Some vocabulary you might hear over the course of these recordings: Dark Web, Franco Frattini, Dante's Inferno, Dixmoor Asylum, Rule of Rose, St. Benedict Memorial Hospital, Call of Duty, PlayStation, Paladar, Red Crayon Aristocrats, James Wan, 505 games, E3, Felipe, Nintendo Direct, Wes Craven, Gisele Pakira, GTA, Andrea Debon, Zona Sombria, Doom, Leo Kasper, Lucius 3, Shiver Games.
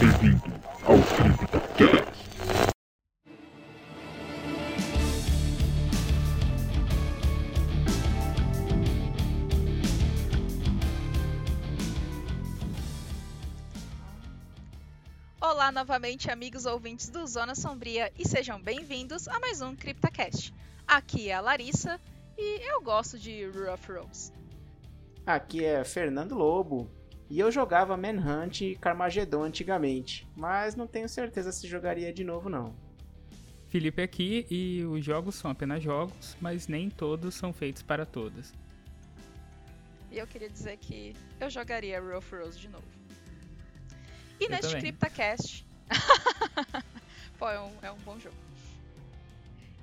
Bem-vindo ao CryptoCast. Olá novamente, amigos ouvintes do Zona Sombria, e sejam bem-vindos a mais um CryptoCast. Aqui é a Larissa e eu gosto de Rule of Rose. Aqui é Fernando Lobo. E eu jogava Manhunt e Carmageddon antigamente, mas não tenho certeza se jogaria de novo não. Felipe aqui, e os jogos são apenas jogos, mas nem todos são feitos para todos. E eu queria dizer que eu jogaria Rule of Rose de novo. E eu neste também. CryptoCast... Pô, é um bom jogo.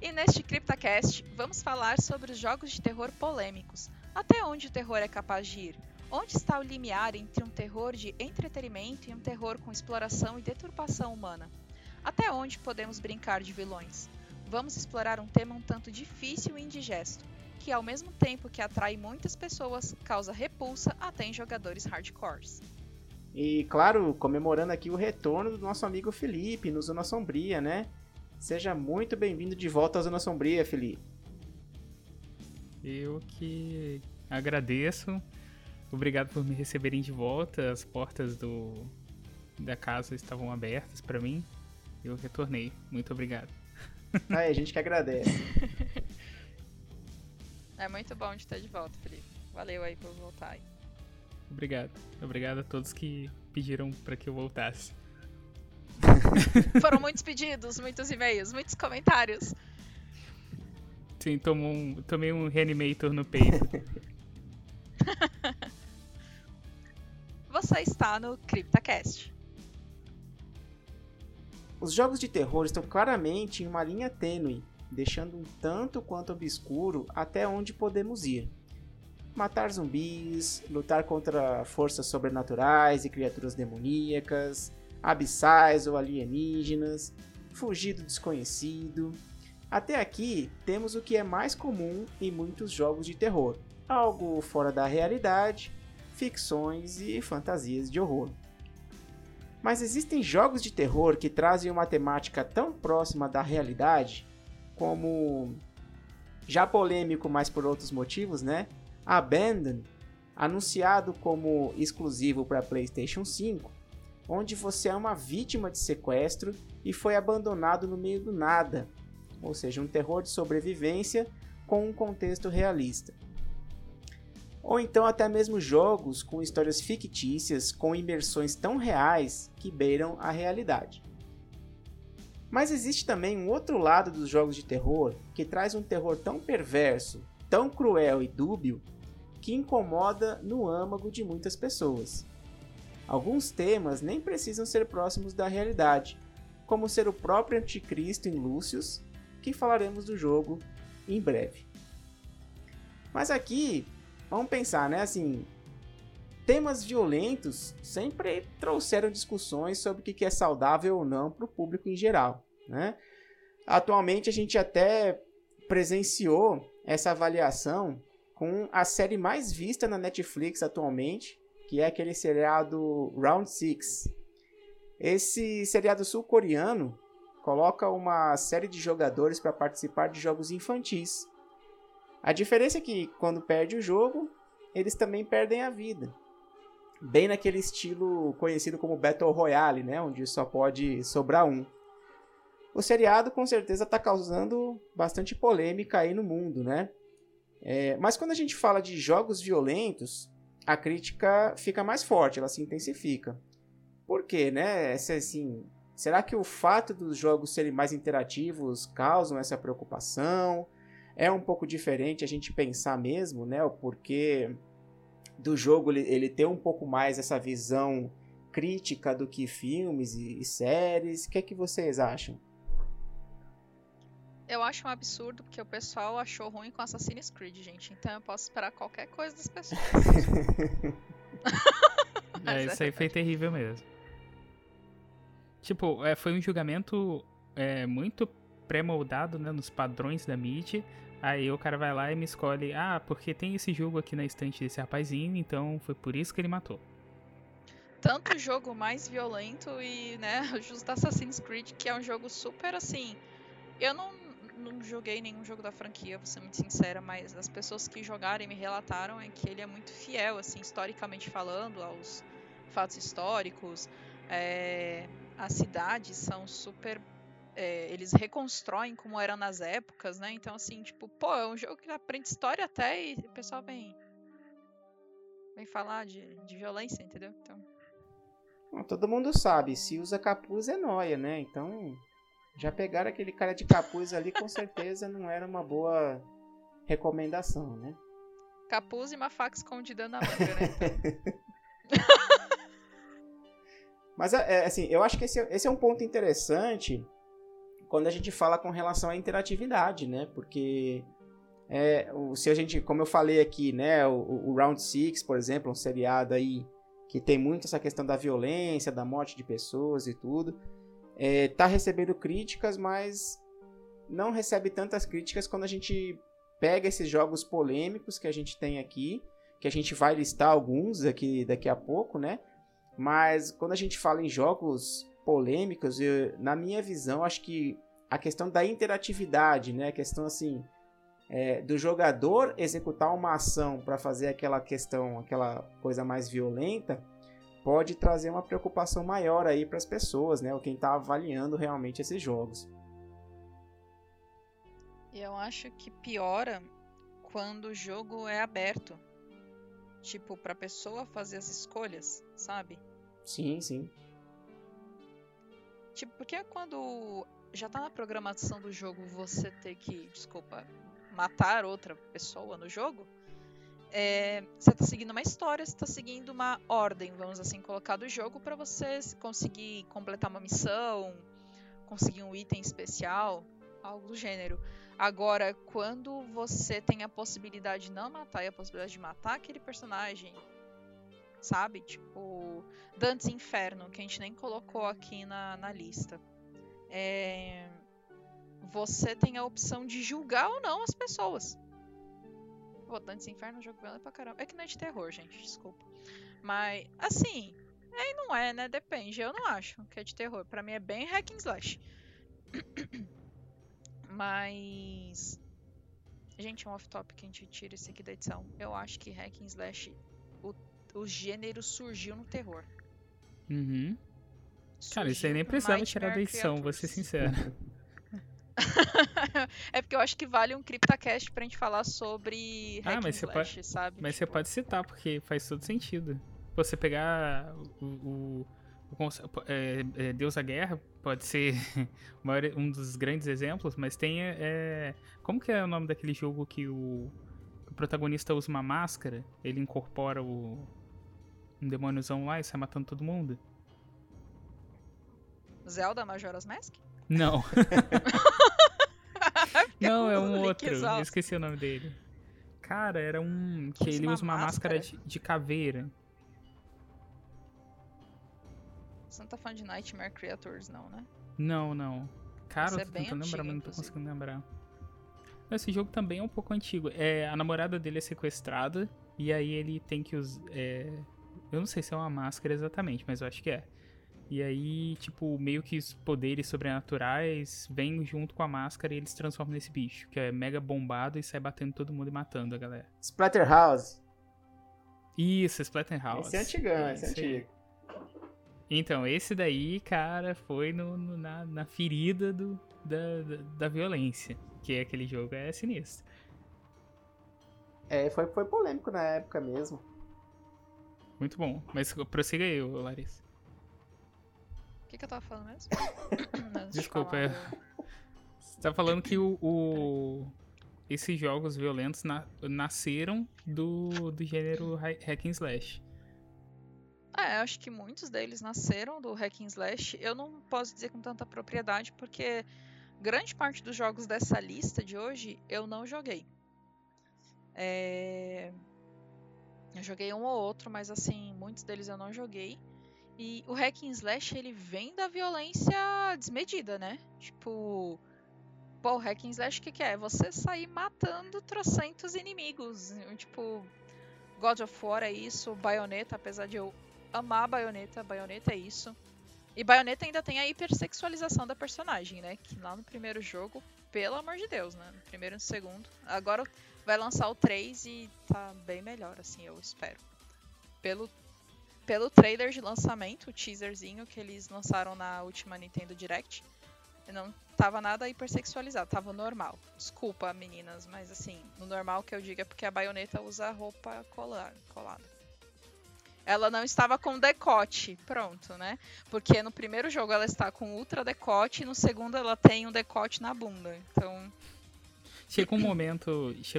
E neste CryptoCast, vamos falar sobre os jogos de terror polêmicos. Até onde o terror é capaz de ir? Onde está o limiar entre um terror de entretenimento e um terror com exploração e deturpação humana? Até onde podemos brincar de vilões? Vamos explorar um tema um tanto difícil e indigesto, que ao mesmo tempo que atrai muitas pessoas, causa repulsa até em jogadores hardcores. E claro, comemorando aqui o retorno do nosso amigo Felipe no Zona Sombria, né? Seja muito bem-vindo de volta à Zona Sombria, Felipe. Eu que agradeço. Obrigado por me receberem de volta, as portas da casa estavam abertas para mim, eu retornei, muito obrigado. A gente que agradece. É muito bom de estar de volta, Felipe, valeu aí por voltar aí. Obrigado a todos que pediram para que eu voltasse. Foram muitos pedidos, muitos e-mails, muitos comentários. Sim, tomei um reanimator no peito. Você está no CryptoCast. Os jogos de terror estão claramente em uma linha tênue, deixando um tanto quanto obscuro até onde podemos ir. Matar zumbis, lutar contra forças sobrenaturais e criaturas demoníacas, abissais ou alienígenas, fugir do desconhecido. Até aqui temos o que é mais comum em muitos jogos de terror. Algo fora da realidade, ficções e fantasias de horror. Mas existem jogos de terror que trazem uma temática tão próxima da realidade, como, já polêmico mas por outros motivos, né? Abandon, anunciado como exclusivo para PlayStation 5, onde você é uma vítima de sequestro e foi abandonado no meio do nada, ou seja, um terror de sobrevivência com um contexto realista. Ou então até mesmo jogos com histórias fictícias, com imersões tão reais que beiram a realidade. Mas existe também um outro lado dos jogos de terror, que traz um terror tão perverso, tão cruel e dúbio, que incomoda no âmago de muitas pessoas. Alguns temas nem precisam ser próximos da realidade, como ser o próprio anticristo em Lúcifer, que falaremos do jogo em breve. Mas aqui... vamos pensar, né? Assim, temas violentos sempre trouxeram discussões sobre o que é saudável ou não para o público em geral, né? Atualmente a gente até presenciou essa avaliação com a série mais vista na Netflix atualmente, que é aquele seriado Round 6. Esse seriado sul-coreano coloca uma série de jogadores para participar de jogos infantis. A diferença é que, quando perde o jogo, eles também perdem a vida. Bem naquele estilo conhecido como Battle Royale, né? Onde só pode sobrar um. O seriado, com certeza, está causando bastante polêmica aí no mundo, né? Mas quando a gente fala de jogos violentos, a crítica fica mais forte, ela se intensifica. Por quê, né? Assim, será que o fato dos jogos serem mais interativos causam essa preocupação? É um pouco diferente a gente pensar mesmo, né, o porquê do jogo ele ter um pouco mais essa visão crítica do que filmes e séries. O que é que vocês acham? Eu acho um absurdo, porque o pessoal achou ruim com Assassin's Creed, gente. Então eu posso esperar qualquer coisa das pessoas. Isso aí foi terrível mesmo. Tipo, foi um julgamento muito pré-moldado, né, nos padrões da mídia. Aí o cara vai lá e me escolhe, porque tem esse jogo aqui na estante desse rapazinho, então foi por isso que ele matou. tanto jogo mais violento e, né, justo Assassin's Creed, que é um jogo super assim... Eu não joguei nenhum jogo da franquia, vou ser muito sincera, mas as pessoas que jogaram e me relataram é que ele é muito fiel, assim, historicamente falando, aos fatos históricos. As cidades são super... eles reconstroem como eram nas épocas, né? Então, assim, tipo, pô, é um jogo que aprende história até e o pessoal vem falar de violência, entendeu? Então... Bom, todo mundo sabe, se usa capuz é nóia, né? Então, já pegaram aquele cara de capuz ali, com certeza não era uma boa recomendação, né? Capuz e uma faca escondida na manga, né? Então... Mas, assim, eu acho que esse é um ponto interessante quando a gente fala com relação à interatividade, né? Porque, se a gente, como eu falei aqui, né? O Round 6, por exemplo, um seriado aí que tem muito essa questão da violência, da morte de pessoas e tudo, tá recebendo críticas, mas não recebe tantas críticas quando a gente pega esses jogos polêmicos que a gente tem aqui, que a gente vai listar alguns aqui daqui a pouco, né? Mas quando a gente fala em jogos polêmicos, na minha visão, acho que a questão da interatividade, né? A questão assim, do jogador executar uma ação para fazer aquela coisa mais violenta, pode trazer uma preocupação maior aí para as pessoas, né? Ou quem está avaliando realmente esses jogos. Eu acho que piora quando o jogo é aberto. Tipo, pra pessoa fazer as escolhas, sabe? Sim, sim. Tipo, porque quando já tá na programação do jogo você ter que, matar outra pessoa no jogo, você tá seguindo uma história, você tá seguindo uma ordem, vamos assim, colocar do jogo pra você conseguir completar uma missão, conseguir um item especial, algo do gênero. Agora, quando você tem a possibilidade de não matar e a possibilidade de matar aquele personagem, sabe? Tipo, Dante's Inferno, que a gente nem colocou aqui na lista. Você tem a opção de julgar ou não as pessoas. Pô, Dante's Inferno é um jogo belo pra caramba. É que não é de terror, gente, desculpa. Mas, assim, aí não é, né? Depende. Eu não acho que é de terror. Pra mim é bem hack and slash. Mas... Gente, é um off-topic que a gente tira esse aqui da edição. Eu acho que hack and slash, o gênero surgiu no terror. Uhum. Cara, isso aí nem precisava tirar da edição, vou ser sincero. É porque eu acho que vale um CryptoCast pra gente falar sobre hack and slash, sabe? Mas você pode citar, porque faz todo sentido. Você pegar Deus da Guerra pode ser um dos grandes exemplos, mas tem como que é o nome daquele jogo que o protagonista usa uma máscara, ele incorpora um demôniozão lá e sai matando todo mundo? Zelda Majora's Mask? Não. Não, é um outro, eu esqueci o nome dele. Cara, era um que ele usa uma máscara de caveira. Você não tá falando de Nightmare Creatures, não, né? Não. Cara, eu tô tentando lembrar, mas não tô conseguindo lembrar. Esse jogo também é um pouco antigo. A namorada dele é sequestrada, e aí ele tem que usar... Eu não sei se é uma máscara exatamente, mas eu acho que é. E aí, tipo, meio que os poderes sobrenaturais vêm junto com a máscara e eles se transformam nesse bicho, que é mega bombado e sai batendo todo mundo e matando a galera. Splatterhouse. Isso, Splatterhouse. Esse é antigão, esse é antigo. Então, esse daí, cara, foi na ferida da violência, que aquele jogo é sinistro. Foi polêmico na época mesmo. Muito bom, mas prossiga aí, Larissa. O que eu tava falando mesmo? Desculpa, você tá falando que esses jogos violentos nasceram do gênero hack and slash. Acho que muitos deles nasceram do hack and slash. Eu não posso dizer com tanta propriedade, porque grande parte dos jogos dessa lista de hoje eu não joguei. Eu joguei um ou outro, mas assim, muitos deles eu não joguei. E o hack and slash, ele vem da violência desmedida, né? Tipo, o hack and slash, o que é? Você sair matando trocentos inimigos. Tipo, God of War é isso, Bayonetta, apesar de eu amar a Bayonetta. Bayonetta é isso. E Bayonetta ainda tem a hipersexualização da personagem, né? Que lá no primeiro jogo, pelo amor de Deus, né? No primeiro e no segundo. Agora vai lançar o 3 e tá bem melhor, assim, eu espero. Pelo trailer de lançamento, o teaserzinho que eles lançaram na última Nintendo Direct, não tava nada hipersexualizado, tava normal. Desculpa, meninas, mas assim, no normal que eu digo é porque a Bayonetta usa roupa colada. Ela não estava com decote, pronto, né? Porque no primeiro jogo ela está com ultra decote e no segundo ela tem um decote na bunda, então... Chega um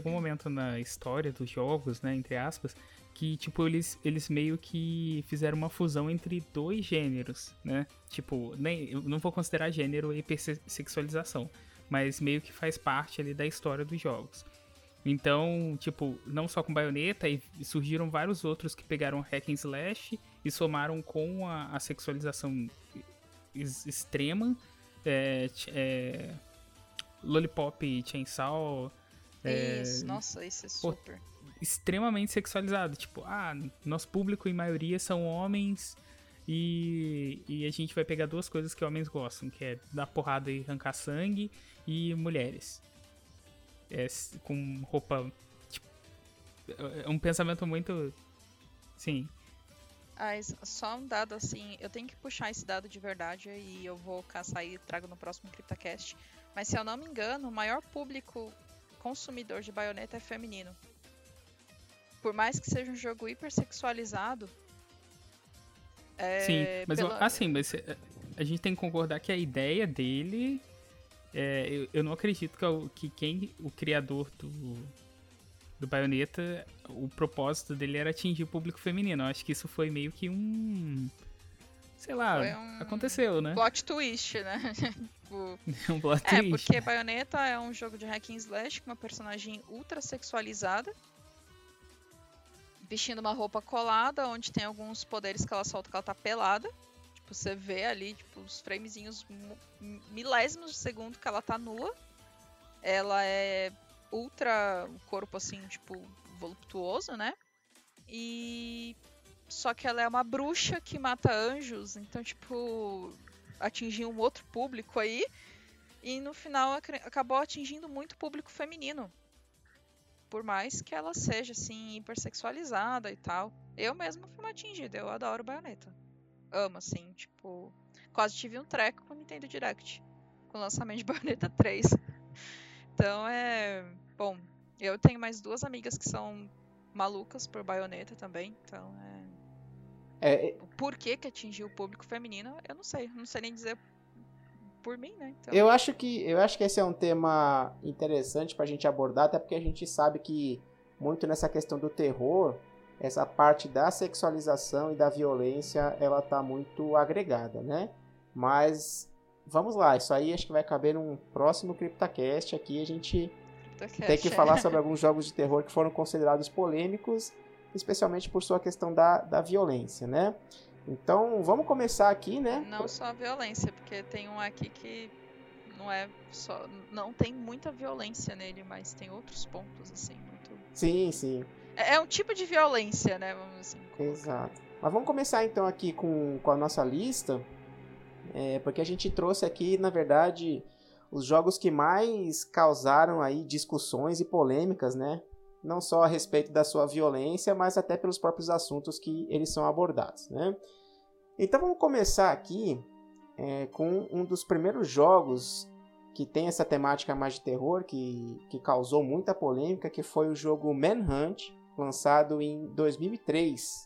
momento na história dos jogos, né, entre aspas, que, tipo, eles meio que fizeram uma fusão entre dois gêneros, né? Tipo, eu não vou considerar gênero hipersexualização, mas meio que faz parte ali da história dos jogos. Então, tipo, não só com Bayonetta, e surgiram vários outros que pegaram hack and slash e somaram com a sexualização extrema, Lollipop, Chainsaw... Isso, nossa, isso é super... extremamente sexualizado, tipo, nosso público em maioria são homens e a gente vai pegar duas coisas que homens gostam, que é dar porrada e arrancar sangue, e mulheres. Com roupa, tipo, é um pensamento muito... Sim. Só um dado, assim, eu tenho que puxar esse dado de verdade e eu vou caçar e trago no próximo CryptoCast, mas se eu não me engano, o maior público consumidor de Bayonetta é feminino. Por mais que seja um jogo hipersexualizado... Sim, mas a gente tem que concordar que a ideia dele... Eu não acredito que o criador do Bayonetta, o propósito dele era atingir o público feminino. Eu acho que isso foi meio que um... Sei lá, aconteceu, né? Plot twist, né? Tipo, um plot twist. Porque Bayonetta é um jogo de hack and slash com uma personagem ultra sexualizada, vestindo uma roupa colada, onde tem alguns poderes que ela solta que ela tá pelada. Tipo, você vê ali, tipo, os framezinhos milésimos de segundo que ela tá nua. Ela é ultra, o corpo assim, tipo, voluptuoso, né? E... Só que ela é uma bruxa que mata anjos, então, tipo, atingiu um outro público aí. E no final acabou atingindo muito público feminino. Por mais que ela seja, assim, hipersexualizada e tal. Eu mesma fui uma atingida, eu adoro Bayonetta. Amo, assim, tipo... Quase tive um treco com o Nintendo Direct. Com o lançamento de Bayonetta 3. Então, Bom, eu tenho mais duas amigas que são malucas por Bayonetta também, então, Por que atingiu o público feminino, eu não sei nem dizer... Por mim, né? Então... Eu acho que esse é um tema interessante pra gente abordar, até porque a gente sabe que muito nessa questão do terror, essa parte da sexualização e da violência, ela tá muito agregada, né? Mas vamos lá, isso aí acho que vai caber num próximo CryptoCast aqui, a gente tem que falar sobre alguns jogos de terror que foram considerados polêmicos, especialmente por sua questão da violência, né? Então, vamos começar aqui, né? Não só a violência, porque tem um aqui que não é só... Não tem muita violência nele, mas tem outros pontos, assim, muito... Sim, sim. É um tipo de violência, né? Vamos assim colocar. Exato. Mas vamos começar, então, aqui com a nossa lista, porque a gente trouxe aqui, na verdade, os jogos que mais causaram aí discussões e polêmicas, né? Não só a respeito da sua violência, mas até pelos próprios assuntos que eles são abordados, né? Então vamos começar aqui com um dos primeiros jogos que tem essa temática mais de terror, que causou muita polêmica, que foi o jogo Manhunt, lançado em 2003.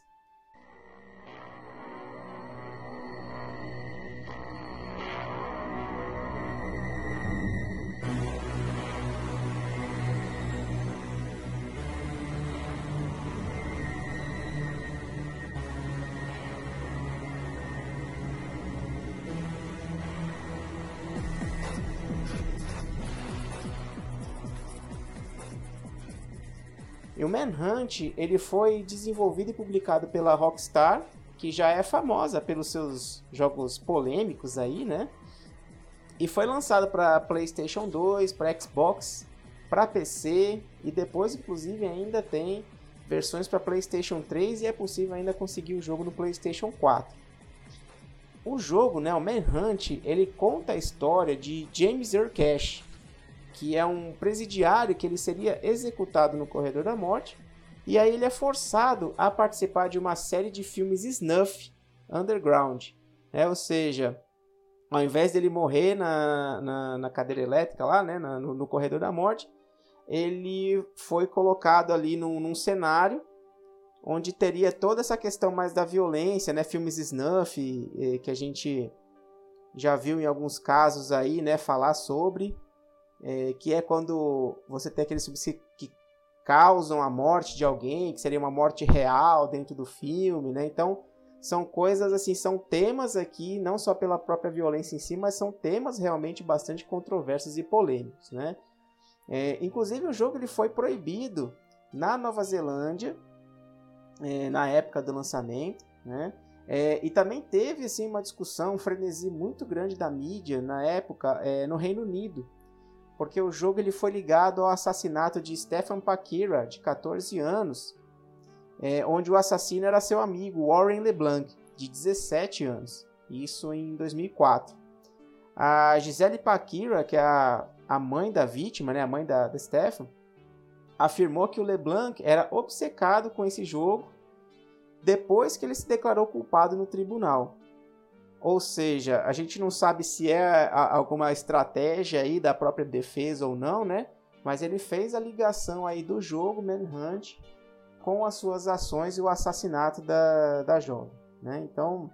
E o Manhunt, ele foi desenvolvido e publicado pela Rockstar, que já é famosa pelos seus jogos polêmicos aí, né? E foi lançado para PlayStation 2, para Xbox, para PC, e depois, inclusive, ainda tem versões para PlayStation 3 e é possível ainda conseguir o jogo no PlayStation 4. O jogo, né, o Manhunt, ele conta a história de James Urquhart, que é um presidiário que ele seria executado no Corredor da Morte, e aí ele é forçado a participar de uma série de filmes snuff underground, né? Ou seja, ao invés dele morrer na cadeira elétrica lá, né, no Corredor da Morte, ele foi colocado ali num cenário onde teria toda essa questão mais da violência, né? Filmes snuff que a gente já viu em alguns casos aí, né, falar sobre, que é quando você tem aqueles filmes que causam a morte de alguém, que seria uma morte real dentro do filme, né? Então, são coisas assim, são temas aqui, não só pela própria violência em si, mas são temas realmente bastante controversos e polêmicos, né? Inclusive, o jogo ele foi proibido na Nova Zelândia, na época do lançamento, né? E também teve assim, uma discussão, um frenesi muito grande da mídia na época, no Reino Unido, porque o jogo ele foi ligado ao assassinato de Stefan Pakira, de 14 anos, onde o assassino era seu amigo, Warren LeBlanc, de 17 anos, isso em 2004. A Gisele Pakira, que é a mãe da vítima, né, a mãe da Stefan, afirmou que o LeBlanc era obcecado com esse jogo depois que ele se declarou culpado no tribunal. Ou seja, a gente não sabe se é alguma estratégia aí da própria defesa ou não, né? Mas ele fez a ligação aí do jogo Manhunt com as suas ações e o assassinato da jovem, né? Então...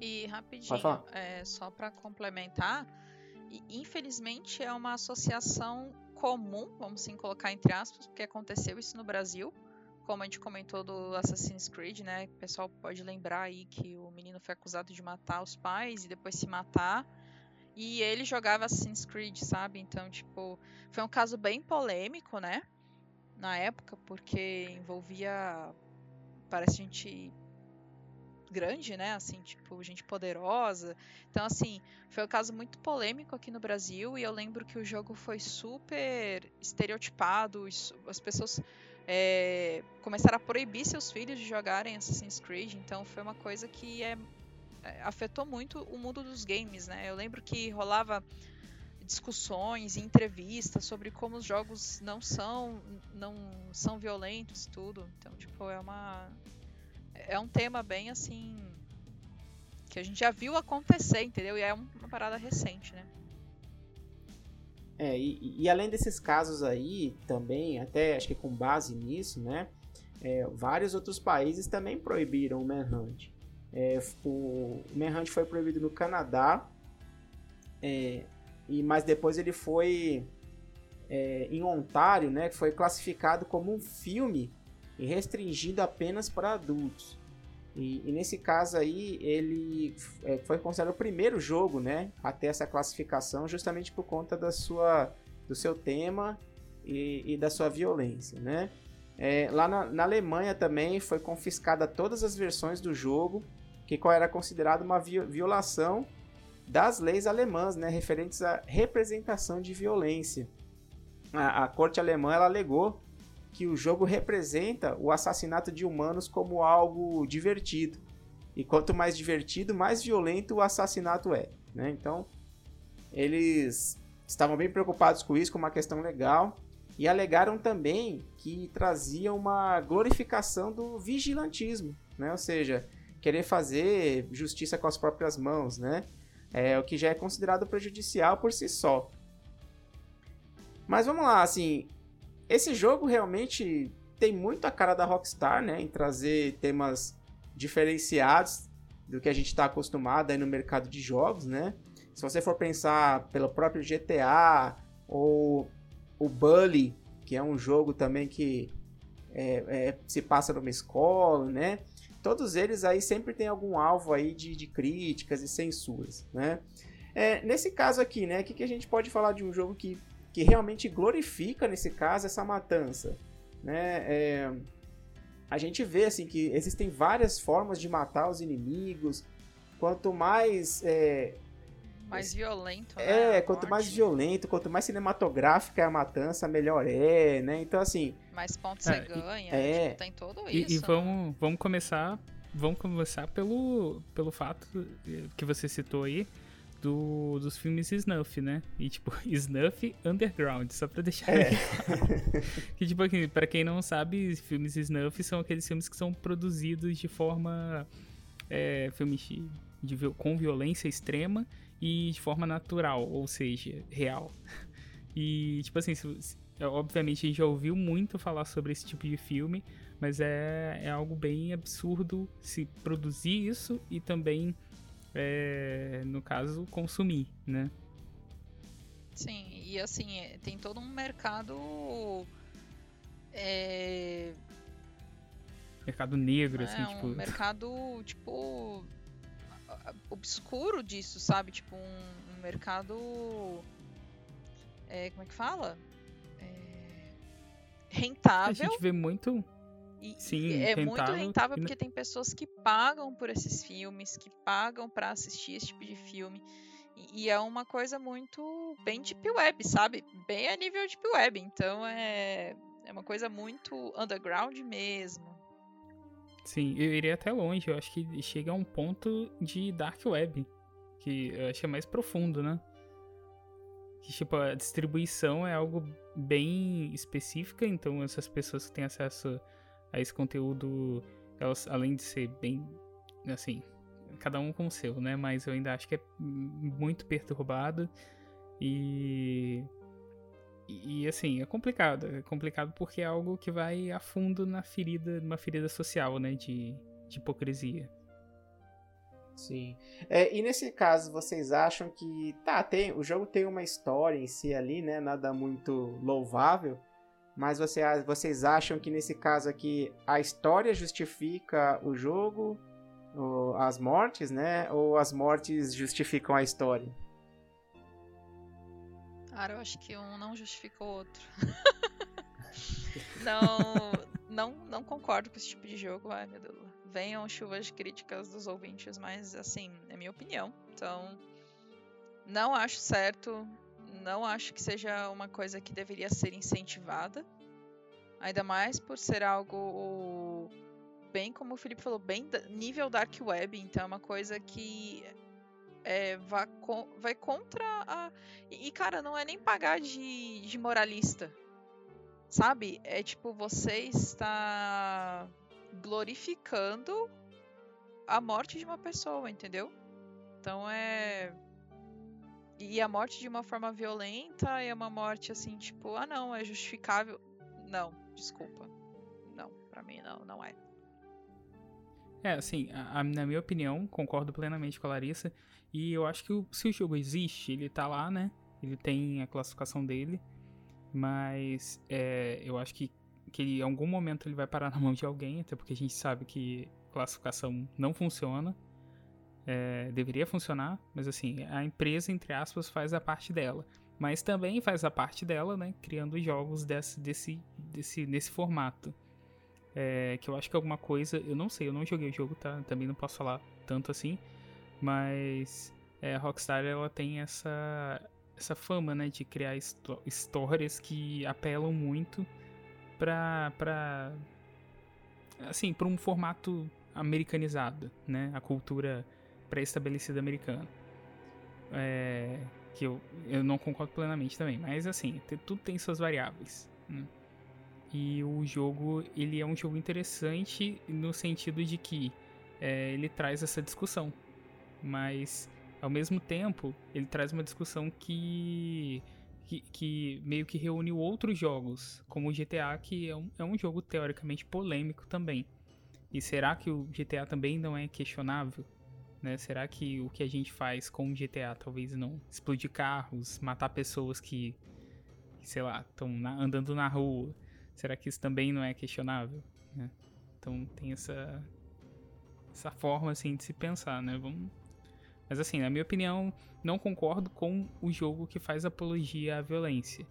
E rapidinho, só para complementar, infelizmente é uma associação comum, vamos sim colocar entre aspas, porque aconteceu isso no Brasil, como a gente comentou do Assassin's Creed, né? O pessoal pode lembrar aí que o menino foi acusado de matar os pais e depois se matar. E ele jogava Assassin's Creed, sabe? Então, tipo, foi um caso bem polêmico, né? Na época, porque envolvia, parece, gente grande, né? Assim, tipo, gente poderosa. Então, assim, foi um caso muito polêmico aqui no Brasil. E eu lembro que o jogo foi super estereotipado. As pessoas... começaram a proibir seus filhos de jogarem Assassin's Creed, então foi uma coisa que afetou muito o mundo dos games, né? Eu lembro que rolava discussões e entrevistas sobre como os jogos não são violentos, tudo. Então, tipo, é um tema bem assim que a gente já viu acontecer, entendeu? E é uma parada recente, né? E além desses casos aí também, até acho que com base nisso, né, vários outros países também proibiram o Manhunt. O Manhunt foi proibido no Canadá, mas depois ele foi, em Ontário, né, foi classificado como um filme e restringido apenas para adultos. E nesse caso aí, ele foi considerado o primeiro jogo, né, a ter essa classificação, justamente por conta do seu tema e da sua violência, né? Lá na Alemanha também foi confiscada todas as versões do jogo, que era considerado uma violação das leis alemãs, né, referentes à representação de violência. A corte alemã ela alegou que o jogo representa o assassinato de humanos como algo divertido. E quanto mais divertido, mais violento o assassinato é, né? Então, eles estavam bem preocupados com isso, com uma questão legal. E alegaram também que trazia uma glorificação do vigilantismo, né? Ou seja, querer fazer justiça com as próprias mãos, né? O que já é considerado prejudicial por si só. Mas vamos lá, assim... Esse jogo realmente tem muito a cara da Rockstar, né, em trazer temas diferenciados do que a gente está acostumado aí no mercado de jogos, né? Se você for pensar pelo próprio GTA ou o Bully, que é um jogo também que se passa numa escola, né? Todos eles aí sempre tem algum alvo aí de críticas e censuras, né? Nesse caso aqui, né, o que a gente pode falar de um jogo que realmente glorifica, nesse caso, essa matança, né? A gente vê assim, que existem várias formas de matar os inimigos. Quanto mais mais violento, né? É, quanto mais violento, quanto mais cinematográfica é a matança, melhor é, né? Então, assim... Mais pontos você ganha, tipo, tem tudo isso. E vamos começar pelo fato que você citou aí dos filmes Snuff, né? E tipo, Snuff Underground, só pra deixar aí. Que tipo, pra quem não sabe, filmes Snuff são aqueles filmes que são produzidos de forma... com violência extrema e de forma natural, ou seja, real. E, tipo assim, obviamente a gente já ouviu muito falar sobre esse tipo de filme, mas é algo bem absurdo se produzir isso e também, no caso, consumir, né? Sim, e assim, tem todo um mercado... Mercado negro, assim, tipo... um mercado, tipo, obscuro disso, sabe? Tipo, um mercado... como é que fala? Rentável. A gente vê muito... muito rentável porque tem pessoas que pagam por esses filmes, que pagam pra assistir esse tipo de filme. E é uma coisa muito bem deep web, sabe? Bem a nível deep web. Então, é uma coisa muito underground mesmo. Sim, eu iria até longe, eu acho que chega a um ponto de Dark Web, que eu acho que é mais profundo, né? Que, tipo, a distribuição é algo bem específica, então essas pessoas que têm acesso a esse conteúdo, elas, além de ser bem, assim, cada um com o seu, né? Mas eu ainda acho que é muito perturbado e assim, é complicado porque é algo que vai a fundo na ferida, uma ferida social, né, de hipocrisia. Sim. E nesse caso, vocês acham que, o jogo tem uma história em si ali, né, nada muito louvável, mas vocês acham que nesse caso aqui a história justifica o jogo, ou as mortes, né, ou as mortes justificam a história? Cara, eu acho que um não justifica o outro. Não concordo com esse tipo de jogo. Ai, meu Deus. Venham chuvas de críticas dos ouvintes, mas, assim, é minha opinião. Então, não acho certo. Não acho que seja uma coisa que deveria ser incentivada. Ainda mais por ser algo, bem como o Felipe falou, bem nível Dark Web. Então, é uma coisa que... vai contra a... E, cara, não é nem pagar de moralista, sabe? É tipo, você está glorificando a morte de uma pessoa, entendeu? Então E a morte de uma forma violenta é uma morte assim, tipo, ah não, é justificável. Não, desculpa. Não, pra mim não é. Assim, na minha opinião, concordo plenamente com a Larissa. E eu acho que se o jogo existe, ele tá lá, né? Ele tem a classificação dele. Mas eu acho que ele, em algum momento ele vai parar na mão de alguém. Até porque a gente sabe que classificação não funciona. Deveria funcionar. Mas assim, a empresa, entre aspas, faz a parte dela. Mas também faz a parte dela, né? Criando jogos nesse formato. Que eu acho que alguma coisa... Eu não sei, eu não joguei o jogo, tá? Também não posso falar tanto assim. Mas a Rockstar, ela tem essa fama, né? De criar histórias que apelam muito pra assim, pra um formato americanizado, né? A cultura pré-estabelecida americana. Que eu não concordo plenamente também. Mas assim, tudo tem suas variáveis, né? E o jogo, ele é um jogo interessante no sentido de que ele traz essa discussão. Mas, ao mesmo tempo, ele traz uma discussão que meio que reúne outros jogos, como o GTA, que é um jogo teoricamente polêmico também. E será que o GTA também não é questionável? Né? Será que o que a gente faz com o GTA talvez não explodir carros, matar pessoas que, sei lá, estão andando na rua... Será que isso também não é questionável? Né? Então tem essa forma assim, de se pensar, né? Mas assim, na minha opinião, não concordo com o jogo que faz apologia à violência.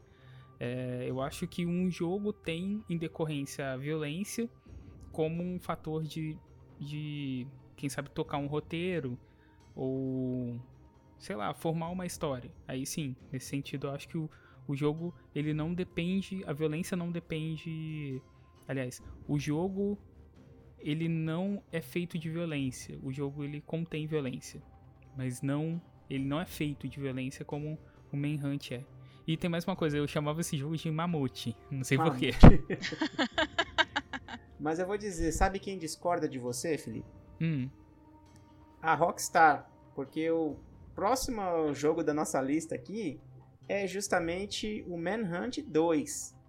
Eu acho que um jogo tem em decorrência a violência como um fator de quem sabe, tocar um roteiro ou sei lá, formar uma história. Aí sim, nesse sentido, eu acho que o jogo, ele não depende, a violência não depende... Aliás, o jogo, ele não é feito de violência. O jogo, ele contém violência. Mas não, ele não é feito de violência como o Manhunt é. E tem mais uma coisa, eu chamava esse jogo de Mamute. Não sei porquê. Mas eu vou dizer, sabe quem discorda de você, Felipe? A Rockstar. Porque o próximo jogo da nossa lista aqui é justamente o Manhunt 2.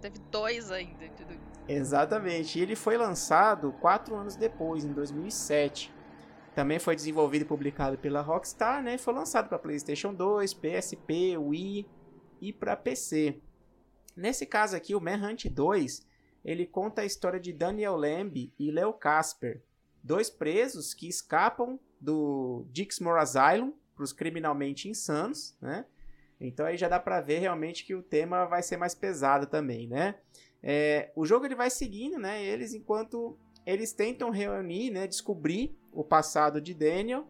Teve 2 ainda. Exatamente. E ele foi lançado 4 anos depois, em 2007. Também foi desenvolvido e publicado pela Rockstar, né? Foi lançado para PlayStation 2, PSP, Wii e para PC. Nesse caso aqui, o Manhunt 2, ele conta a história de Daniel Lamb e Leo Kasper, 2 presos que escapam do Dixmoor Asylum para os criminalmente insanos, né? Então aí já dá pra ver realmente que o tema vai ser mais pesado também, né? O jogo ele vai seguindo, né? Eles enquanto eles tentam reunir, né? Descobrir o passado de Daniel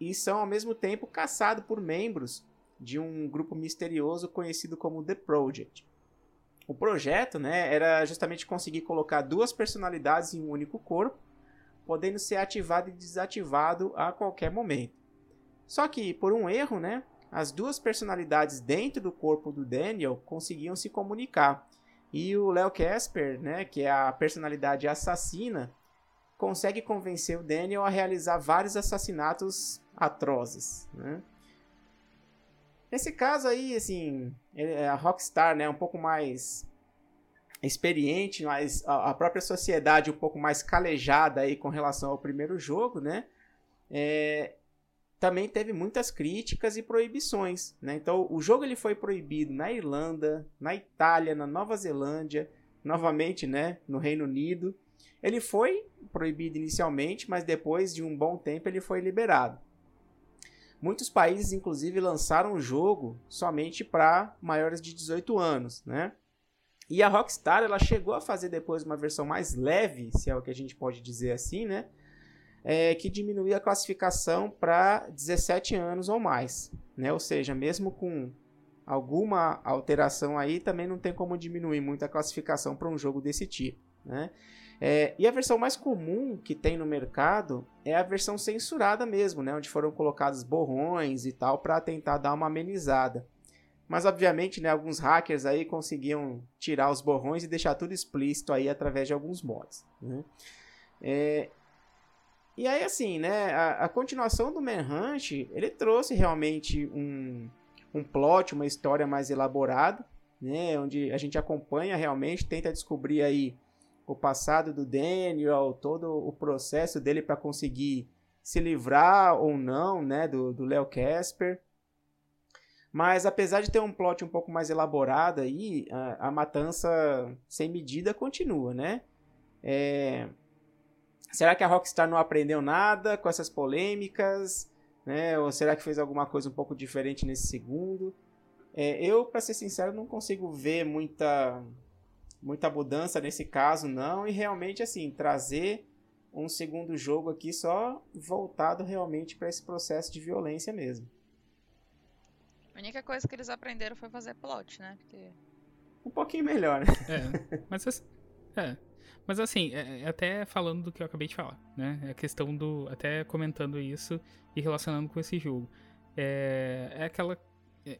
e são ao mesmo tempo caçados por membros de um grupo misterioso conhecido como The Project. O projeto, né? Era justamente conseguir colocar 2 personalidades em um único corpo, podendo ser ativado e desativado a qualquer momento. Só que por um erro, né? As 2 personalidades dentro do corpo do Daniel conseguiam se comunicar. E o Leo Kasper, né, que é a personalidade assassina, consegue convencer o Daniel a realizar vários assassinatos atrozes, né? Nesse caso aí, assim, a Rockstar, né, é um pouco mais experiente, mas a própria sociedade um pouco mais calejada aí com relação ao primeiro jogo, né? Também teve muitas críticas e proibições, né? Então, o jogo ele foi proibido na Irlanda, na Itália, na Nova Zelândia, novamente, né, no Reino Unido. Ele foi proibido inicialmente, mas depois de um bom tempo ele foi liberado. Muitos países, inclusive, lançaram o jogo somente para maiores de 18 anos, né? E a Rockstar ela chegou a fazer depois uma versão mais leve, se é o que a gente pode dizer assim, né? Que diminuía a classificação para 17 anos ou mais, né? Ou seja, mesmo com alguma alteração aí, também não tem como diminuir muito a classificação para um jogo desse tipo, né? E a versão mais comum que tem no mercado é a versão censurada mesmo, né? Onde foram colocados borrões e tal para tentar dar uma amenizada. Mas obviamente, né, alguns hackers aí conseguiam tirar os borrões e deixar tudo explícito aí através de alguns mods, né? E aí, assim, né, a continuação do Manhunt, ele trouxe realmente um plot, uma história mais elaborada, né, onde a gente acompanha realmente, tenta descobrir aí o passado do Daniel, todo o processo dele para conseguir se livrar ou não, né, do Leo Kasper. Mas apesar de ter um plot um pouco mais elaborado aí, a matança sem medida continua, né? Será que a Rockstar não aprendeu nada com essas polêmicas, né? Ou será que fez alguma coisa um pouco diferente nesse segundo? Eu, para ser sincero, não consigo ver muita mudança nesse caso, não. E realmente, assim, trazer um segundo jogo aqui só voltado realmente para esse processo de violência mesmo. A única coisa que eles aprenderam foi fazer plot, né? Porque... um pouquinho melhor, né? Mas assim, até falando do que eu acabei de falar, né? A questão do... até comentando isso e relacionando com esse jogo.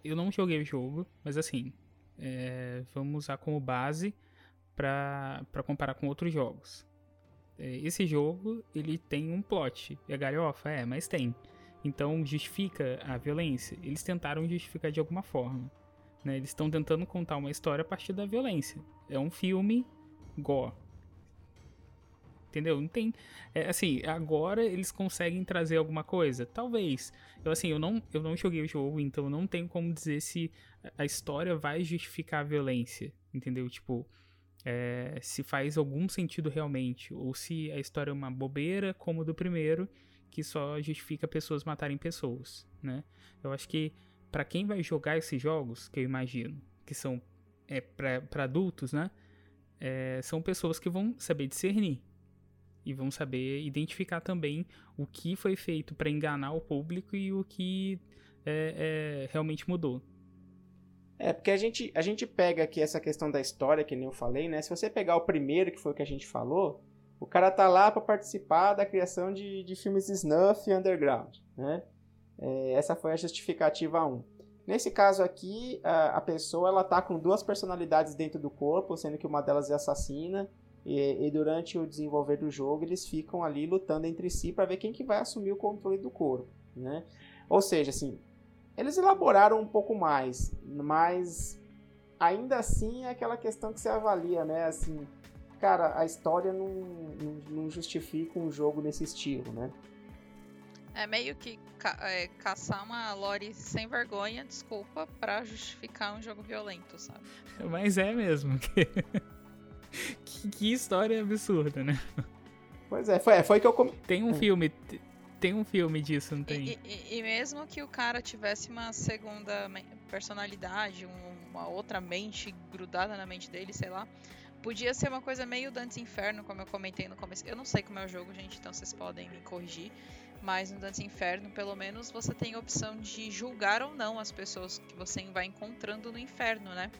Eu não joguei o jogo, mas assim... vamos usar como base pra comparar com outros jogos. Esse jogo, ele tem um plot. É galhofa? Mas tem. Então justifica a violência. Eles tentaram justificar de alguma forma, né? Eles estão tentando contar uma história a partir da violência. É um filme gore. Entendeu? Não tem... É, assim, agora eles conseguem trazer alguma coisa? Talvez. Eu, assim, eu não joguei o jogo, então eu não tenho como dizer se a história vai justificar a violência. Entendeu? Tipo, se faz algum sentido realmente. Ou se a história é uma bobeira, como do primeiro, que só justifica pessoas matarem pessoas, né? Eu acho que pra quem vai jogar esses jogos, que eu imagino, que são pra adultos, né? São pessoas que vão saber discernir. E vão saber identificar também o que foi feito para enganar o público e o que realmente mudou. É, porque a gente pega aqui essa questão da história, que nem eu falei, né? Se você pegar o primeiro, que foi o que a gente falou, o cara tá lá para participar da criação de filmes snuff e underground, né? Essa foi a justificativa 1. Nesse caso aqui, a pessoa ela tá com duas personalidades dentro do corpo, sendo que uma delas é assassina. E durante o desenvolver do jogo, eles ficam ali lutando entre si para ver quem que vai assumir o controle do corpo, né? Ou seja, assim, eles elaboraram um pouco mais, mas ainda assim é aquela questão que você avalia, né? Assim, cara, a história não justifica um jogo nesse estilo, né? É meio que caçar uma lore sem vergonha, desculpa, para justificar um jogo violento, sabe? Mas é mesmo que... Que história absurda, né? Pois é, foi que eu comentei. Tem um filme disso, não tem? E mesmo que o cara tivesse uma segunda personalidade, uma outra mente grudada na mente dele, sei lá, podia ser uma coisa meio Dante's Inferno, como eu comentei no começo. Eu não sei como é o jogo, gente, então vocês podem me corrigir, mas no Dante's Inferno, pelo menos, você tem a opção de julgar ou não as pessoas que você vai encontrando no inferno, né?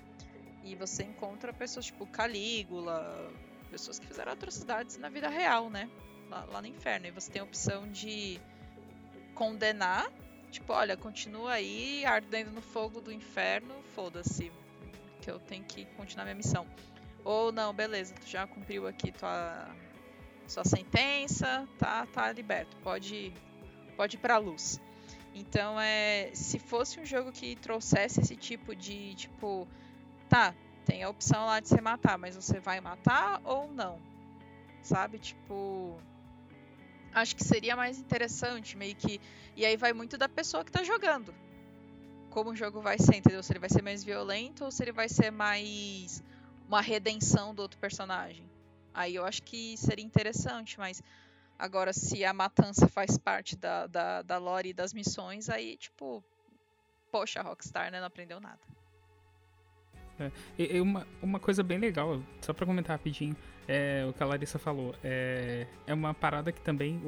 E você encontra pessoas tipo Calígula, pessoas que fizeram atrocidades na vida real, né? Lá no inferno. E você tem a opção de condenar, tipo, olha, continua aí ardendo no fogo do inferno, foda-se, que eu tenho que continuar minha missão. Ou não, beleza, tu já cumpriu aqui sua sentença, tá liberto, pode ir pra luz. Então, se fosse um jogo que trouxesse esse tipo de, tipo... Tá, tem a opção lá de você matar, mas você vai matar ou não? Sabe, tipo... Acho que seria mais interessante, meio que... E aí vai muito da pessoa que tá jogando. Como o jogo vai ser, entendeu? Se ele vai ser mais violento ou se ele vai ser mais... Uma redenção do outro personagem. Aí eu acho que seria interessante, mas... Agora, se a matança faz parte da lore e das missões, aí, tipo... Poxa, a Rockstar, né? Não aprendeu nada. Uma coisa bem legal, só pra comentar rapidinho, o que a Larissa falou, é uma parada que também,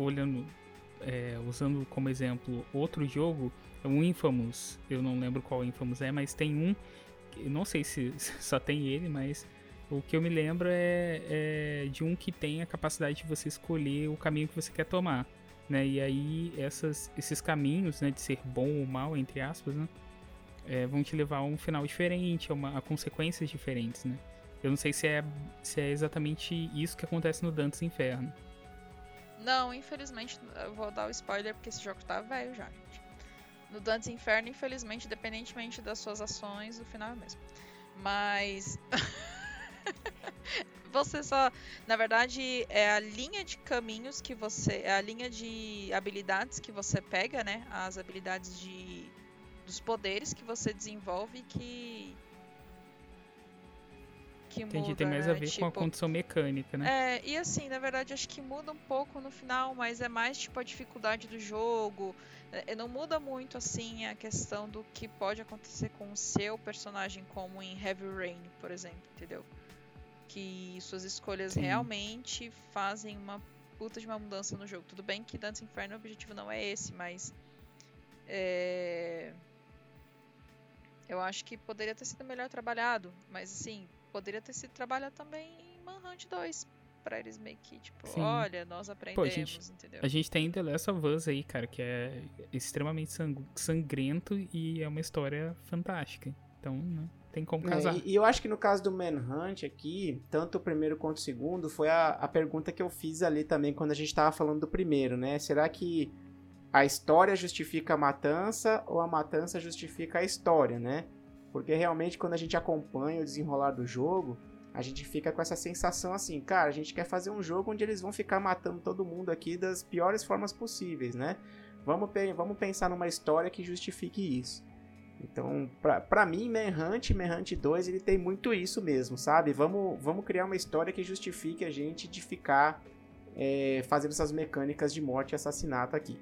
usando como exemplo outro jogo, um Infamous, eu não lembro qual Infamous é, mas tem um, eu não sei se só tem ele, mas o que eu me lembro é de um que tem a capacidade de você escolher o caminho que você quer tomar, né? E aí esses caminhos, né, de ser bom ou mal, entre aspas, né? Vão te levar a um final diferente, a consequências diferentes, né? Eu não sei se é exatamente isso que acontece no Dante's Inferno. Não, infelizmente, eu vou dar o spoiler porque esse jogo tá velho já, gente. No Dante's Inferno, infelizmente, independentemente das suas ações, o final é o mesmo. Mas... você só... Na verdade, é a linha de caminhos que você... É a linha de habilidades que você pega, né? As habilidades dos poderes que você desenvolve que muda. Entendi, tem mais a ver, né? Tipo, com a condição mecânica, né? E assim, na verdade, acho que muda um pouco no final, mas é mais tipo a dificuldade do jogo. Não muda muito, assim, a questão do que pode acontecer com o seu personagem, como em Heavy Rain, por exemplo, entendeu? Que suas escolhas realmente fazem uma puta de uma mudança no jogo. Tudo bem que Dante's Inferno o objetivo não é esse, mas... Eu acho que poderia ter sido melhor trabalhado, mas assim, poderia ter sido trabalhado também em Manhunt 2, pra eles meio que, tipo, sim. Olha, nós aprendemos, entendeu? A gente tem The Last of Us aí, cara, que é extremamente sangrento e é uma história fantástica, então, né, tem como casar. E eu acho que no caso do Manhunt aqui, tanto o primeiro quanto o segundo, foi a pergunta que eu fiz ali também quando a gente tava falando do primeiro, né? Será que a história justifica a matança ou a matança justifica a história, né? Porque realmente quando a gente acompanha o desenrolar do jogo, a gente fica com essa sensação assim, cara, a gente quer fazer um jogo onde eles vão ficar matando todo mundo aqui das piores formas possíveis, né? Vamos pensar numa história que justifique isso. Então, pra mim, Manhunt 2, ele tem muito isso mesmo, sabe? Vamos criar uma história que justifique a gente de ficar fazendo essas mecânicas de morte e assassinato aqui.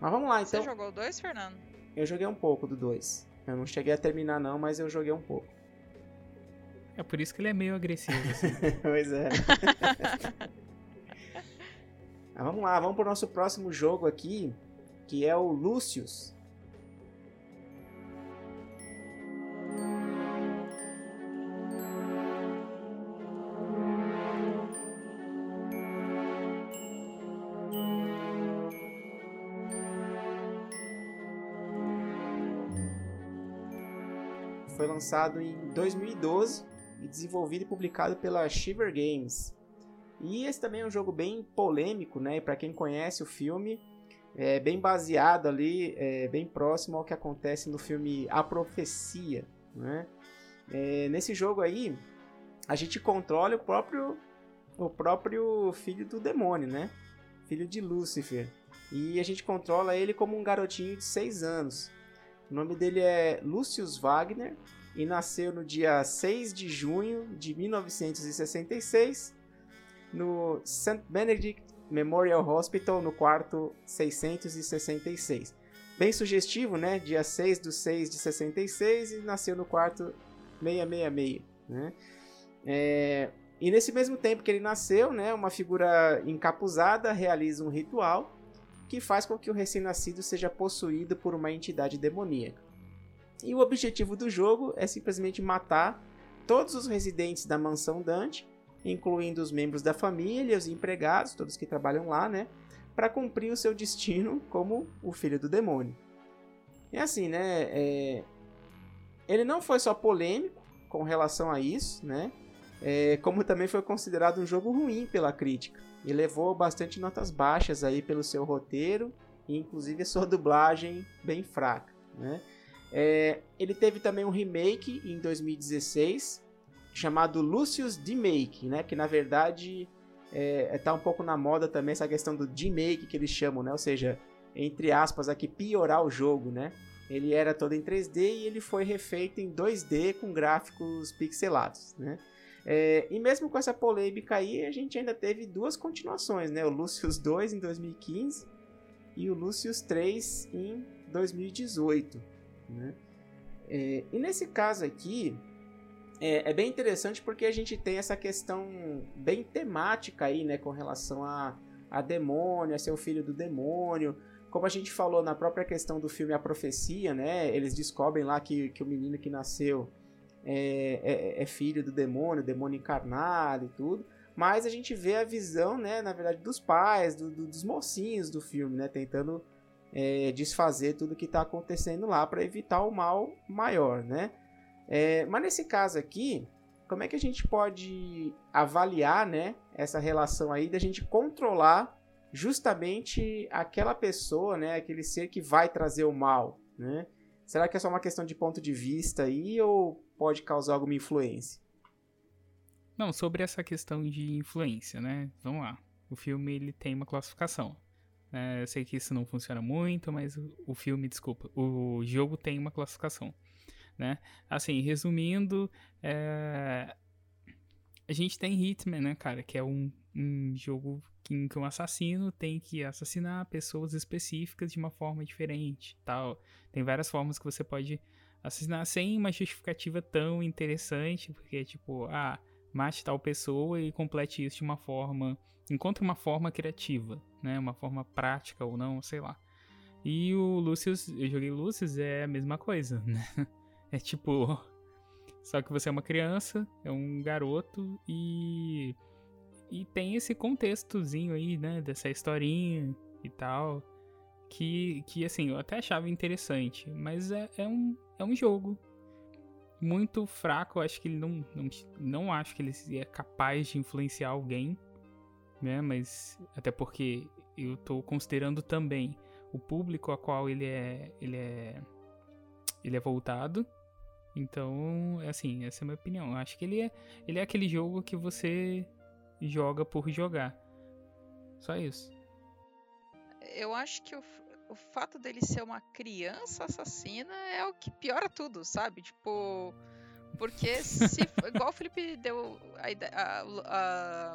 Mas vamos lá, então. Você jogou o 2, Fernando? Eu joguei um pouco do 2. Eu não cheguei a terminar não, mas eu joguei um pouco. É por isso que ele é meio agressivo, assim. Pois é. Mas vamos lá, vamos pro nosso próximo jogo aqui, que é o Lucius. Foi lançado em 2012 e desenvolvido e publicado pela Shiver Games. E esse também é um jogo bem polêmico, né? Para quem conhece o filme, é bem baseado ali, bem próximo ao que acontece no filme A Profecia, né? Nesse jogo aí, a gente controla o próprio filho do demônio, né? Filho de Lúcifer. E a gente controla ele como um garotinho de 6 anos. O nome dele é Lucius Wagner e nasceu no dia 6 de junho de 1966 no St. Benedict Memorial Hospital, no quarto 666. Bem sugestivo, né? Dia 6 do 6 de 66 e nasceu no quarto 666, né? E nesse mesmo tempo que ele nasceu, né, uma figura encapuzada realiza um ritual que faz com que o recém-nascido seja possuído por uma entidade demoníaca. E o objetivo do jogo é simplesmente matar todos os residentes da mansão Dante, incluindo os membros da família, os empregados, todos que trabalham lá, né, para cumprir o seu destino como o filho do demônio. E assim, né, ele não foi só polêmico com relação a isso, né, como também foi considerado um jogo ruim pela crítica. E levou bastante notas baixas aí pelo seu roteiro, e inclusive a sua dublagem bem fraca, né? Ele teve também um remake em 2016, chamado Lucius D-Make, né? Que na verdade tá um pouco na moda também essa questão do D-Make que eles chamam, né? Ou seja, entre aspas aqui, piorar o jogo, né? Ele era todo em 3D e ele foi refeito em 2D com gráficos pixelados, né? E mesmo com essa polêmica aí, a gente ainda teve duas continuações, né? O Lucius 2 em 2015 e o Lucius 3 em 2018, né? E nesse caso aqui, é bem interessante porque a gente tem essa questão bem temática aí, né? Com relação a demônio, a ser o filho do demônio. Como a gente falou na própria questão do filme A Profecia, né? Eles descobrem lá que o menino que nasceu é filho do demônio, demônio encarnado e tudo, mas a gente vê a visão, né, na verdade, dos pais, dos mocinhos do filme, né, tentando desfazer tudo que está acontecendo lá para evitar o mal maior, né? Mas nesse caso aqui, como é que a gente pode avaliar, né, essa relação aí da gente controlar justamente aquela pessoa, né, aquele ser que vai trazer o mal, né? Será que é só uma questão de ponto de vista aí ou pode causar alguma influência? Não, sobre essa questão de influência, né? Vamos lá. O filme, ele tem uma classificação. Eu sei que isso não funciona muito, mas o filme, o jogo tem uma classificação, né? Assim, resumindo, a gente tem Hitman, né, cara? Que é um jogo em que um assassino tem que assassinar pessoas específicas de uma forma diferente, tal. Tem várias formas que você pode assassinar sem uma justificativa tão interessante, porque é tipo, mate tal pessoa e complete isso de uma forma, encontre uma forma criativa, né, uma forma prática ou não, sei lá. E o Lucius, eu joguei Lucius, é a mesma coisa, né? É tipo, só que você é uma criança, é um garoto e tem esse contextozinho aí, né, dessa historinha e tal, que assim, eu até achava interessante, mas é um jogo muito fraco. Eu acho que ele não acho que ele é capaz de influenciar alguém né? Mas até porque eu tô considerando também o público a qual ele é voltado. Então, assim, essa é a minha opinião. Eu acho que ele é aquele jogo que você joga por jogar. Só isso. Eu acho que o fato dele ser uma criança assassina é o que piora tudo, sabe? Tipo, porque se, igual o Felipe deu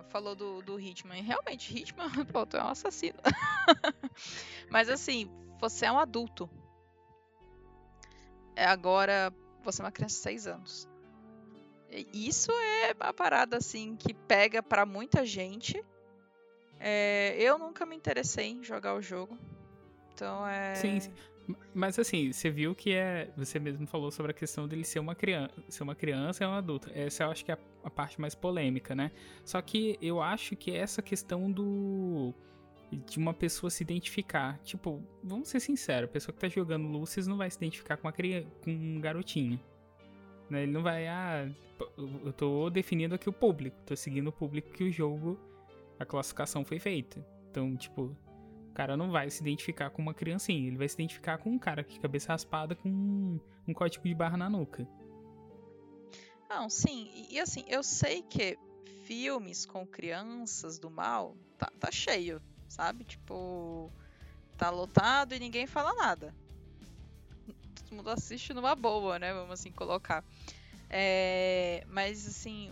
falou do Hitman. Realmente, Hitman, pô, tu é um assassino. Mas assim, você é um adulto. Agora, você é uma criança de 6 anos. Isso é uma parada assim que pega pra muita gente. Eu nunca me interessei em jogar o jogo. Então é... Sim. Mas assim, você viu que é... Você mesmo falou sobre a questão dele ser uma criança e um adulto. Essa eu acho que é a parte mais polêmica, né? Só que eu acho que essa questão de uma pessoa se identificar. Tipo, vamos ser sinceros, a pessoa que tá jogando Lúcifer não vai se identificar com um garotinho. Né? Ele não vai... eu tô definindo aqui o público. Tô seguindo o público que o jogo... A classificação foi feita. Então, tipo... O cara não vai se identificar com uma criancinha. Ele vai se identificar com um cara de cabeça raspada com um código de barra na nuca. Não, sim. E assim, eu sei que filmes com crianças do mal tá cheio, sabe? Tipo, tá lotado e ninguém fala nada. Todo mundo assiste numa boa, né? Vamos assim colocar. Mas assim...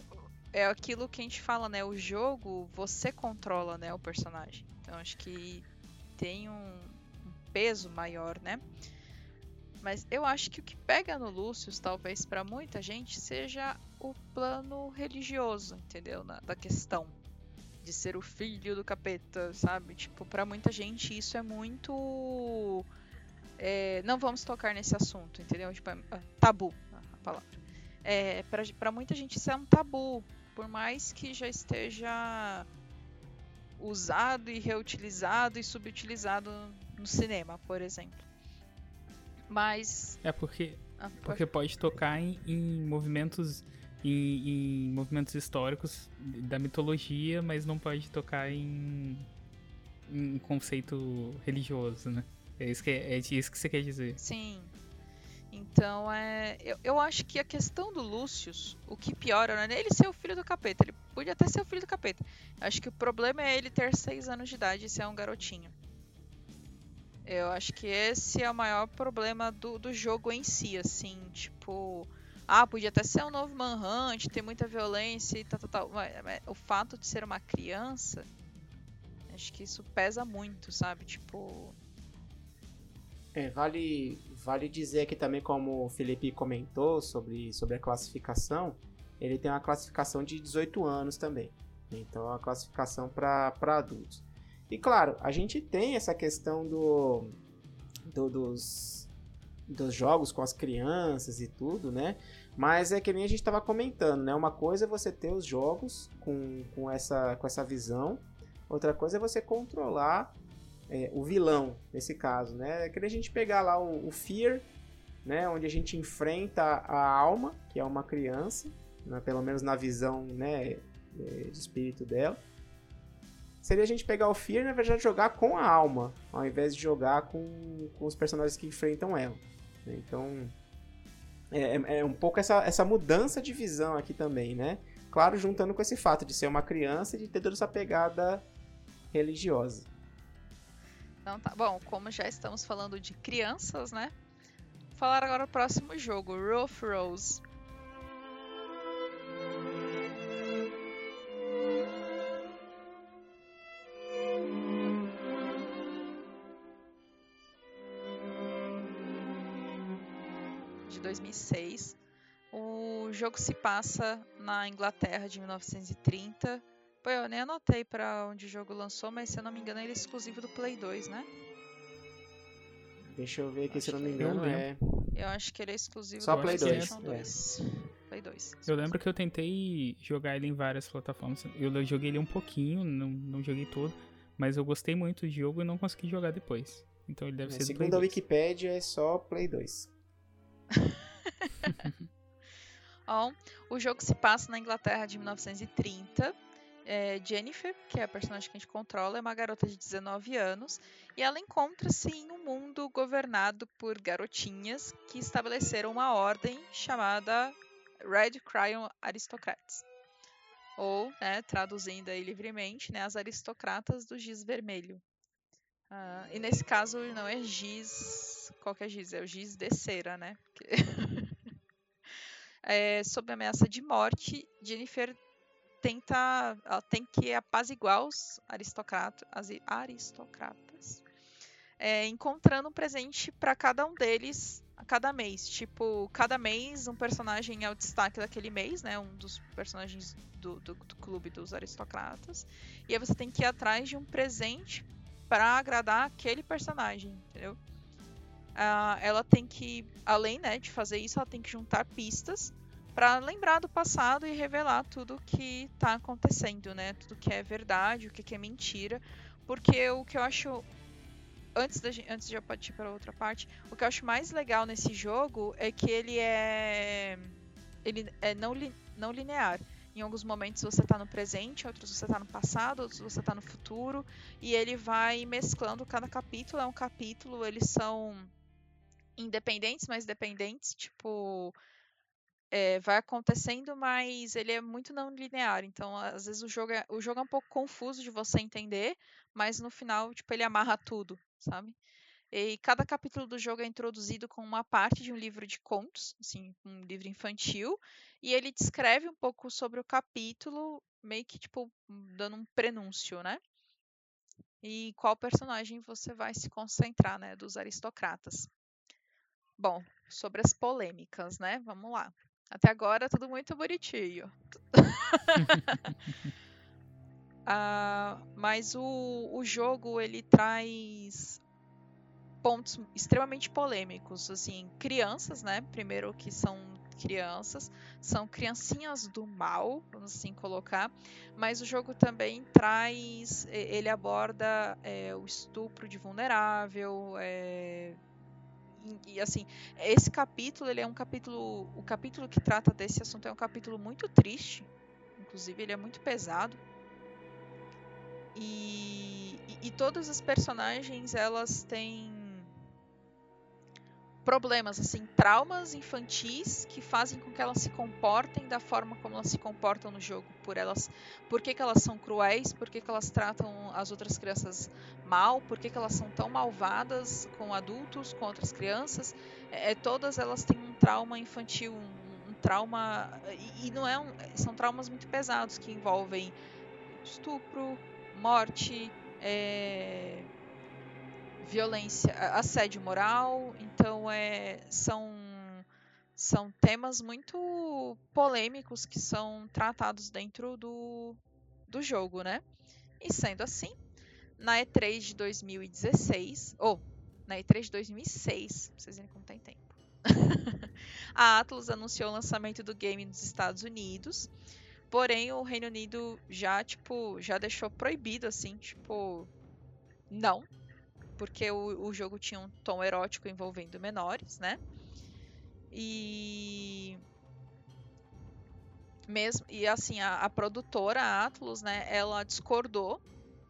É aquilo que a gente fala, né? O jogo, você controla, né, o personagem. Então, acho que tem um peso maior, né? Mas eu acho que o que pega no Lúcius, talvez, pra muita gente, seja o plano religioso, entendeu? Da questão de ser o filho do capeta, sabe? Tipo, pra muita gente isso é muito... não vamos tocar nesse assunto, entendeu? Tipo, tabu, a palavra. Pra muita gente isso é um tabu. Por mais que já esteja usado e reutilizado e subutilizado no cinema, por exemplo. Mas... porque pode tocar em movimentos históricos da mitologia, mas não pode tocar em conceito religioso, né? É isso que você quer dizer. Sim. Então, eu acho que a questão do Lúcius, o que piora, não é ele ser o filho do capeta. Ele podia até ser o filho do capeta. Acho que o problema é ele ter 6 anos de idade e ser um garotinho. Eu acho que esse é o maior problema do jogo em si, assim. Tipo, podia até ser um novo Manhunt, ter muita violência e tal. Mas o fato de ser uma criança, acho que isso pesa muito, sabe? Tipo... Vale dizer que também, como o Felipe comentou sobre a classificação, ele tem uma classificação de 18 anos também. Então, é uma classificação para adultos. E, claro, a gente tem essa questão dos jogos com as crianças e tudo, né? Mas é que nem a gente estava comentando, né? Uma coisa é você ter os jogos com essa visão, outra coisa é você controlar... o vilão, nesse caso, né? É que a gente pegar lá o Fear, né? Onde a gente enfrenta a alma, que é uma criança, né? Pelo menos na visão, né? De espírito dela. Seria a gente pegar o Fear, na verdade, jogar com a alma, ao invés de jogar com os personagens que enfrentam ela. Então, é um pouco essa mudança de visão aqui também, né? Claro, juntando com esse fato de ser uma criança e de ter toda essa pegada religiosa. Então, tá. Bom, como já estamos falando de crianças, né? Vou falar agora do próximo jogo, Rule of Rose. De 2006. O jogo se passa na Inglaterra de 1930. Eu nem anotei pra onde o jogo lançou, mas se eu não me engano ele é exclusivo do Play 2, né? Deixa eu ver aqui, se eu não me engano Eu acho que ele é exclusivo do PlayStation 2. Play 2. Eu lembro que eu tentei jogar ele em várias plataformas. Eu joguei ele um pouquinho, não joguei todo, mas eu gostei muito do jogo e não consegui jogar depois. Então ele deve ser do Play 2. Segundo a Wikipedia é só Play 2. Bom, o jogo se passa na Inglaterra de 1930. Jennifer, que é a personagem que a gente controla, é uma garota de 19 anos e ela encontra-se em um mundo governado por garotinhas que estabeleceram uma ordem chamada Red Crayon Aristocrats, ou, né, traduzindo aí livremente, né, as aristocratas do giz vermelho. E nesse caso não é giz, qualquer giz, é o giz de cera, né? Porque... sob ameaça de morte, Jennifer tem que apaziguar os aristocratas, encontrando um presente para cada um deles a cada mês. Tipo, cada mês um personagem é o destaque daquele mês, né? Um dos personagens do clube dos aristocratas. E aí você tem que ir atrás de um presente para agradar aquele personagem, entendeu? Ela tem que, além, né, de fazer isso, ela tem que juntar pistas para lembrar do passado e revelar tudo que tá acontecendo, né? Tudo que é verdade, o que é mentira. Porque o que eu acho... Antes de eu partir para outra parte, o que eu acho mais legal nesse jogo é que ele é não linear. Em alguns momentos você tá no presente, outros você tá no passado, outros você tá no futuro. E ele vai mesclando cada capítulo. É um capítulo, eles são independentes, mas dependentes. Tipo, vai acontecendo, mas ele é muito não linear. Então, às vezes o jogo é um pouco confuso de você entender, mas no final, tipo, ele amarra tudo, sabe? E cada capítulo do jogo é introduzido com uma parte de um livro de contos, assim, um livro infantil, e ele descreve um pouco sobre o capítulo, meio que, tipo, dando um prenúncio, né? E qual personagem você vai se concentrar, né, dos aristocratas. Bom, sobre as polêmicas, né? Vamos lá. Até agora, tudo muito bonitinho. Mas o jogo, ele traz... pontos extremamente polêmicos, assim, crianças, né, primeiro que são criancinhas do mal, vamos assim colocar, mas o jogo também traz, ele aborda o estupro de vulnerável, e assim, esse capítulo, ele é um capítulo, o capítulo que trata desse assunto é um capítulo muito triste, inclusive ele é muito pesado, e todas as personagens, elas têm problemas, assim, traumas infantis que fazem com que elas se comportem da forma como elas se comportam no jogo, por que elas são cruéis, por que elas tratam as outras crianças mal, por que elas são tão malvadas com adultos, com outras crianças, todas elas têm um trauma infantil, um trauma, e não é são traumas muito pesados que envolvem estupro, morte, violência, assédio moral, então são temas muito polêmicos que são tratados dentro do jogo, né? E sendo assim, na E3 de 2016, ou na E3 de 2006, pra vocês verem como tem tempo, a Atlus anunciou o lançamento do game nos Estados Unidos, porém o Reino Unido já deixou proibido, assim, tipo, não. Porque o jogo tinha um tom erótico envolvendo menores, né? E assim, a produtora Atlus, né? Ela discordou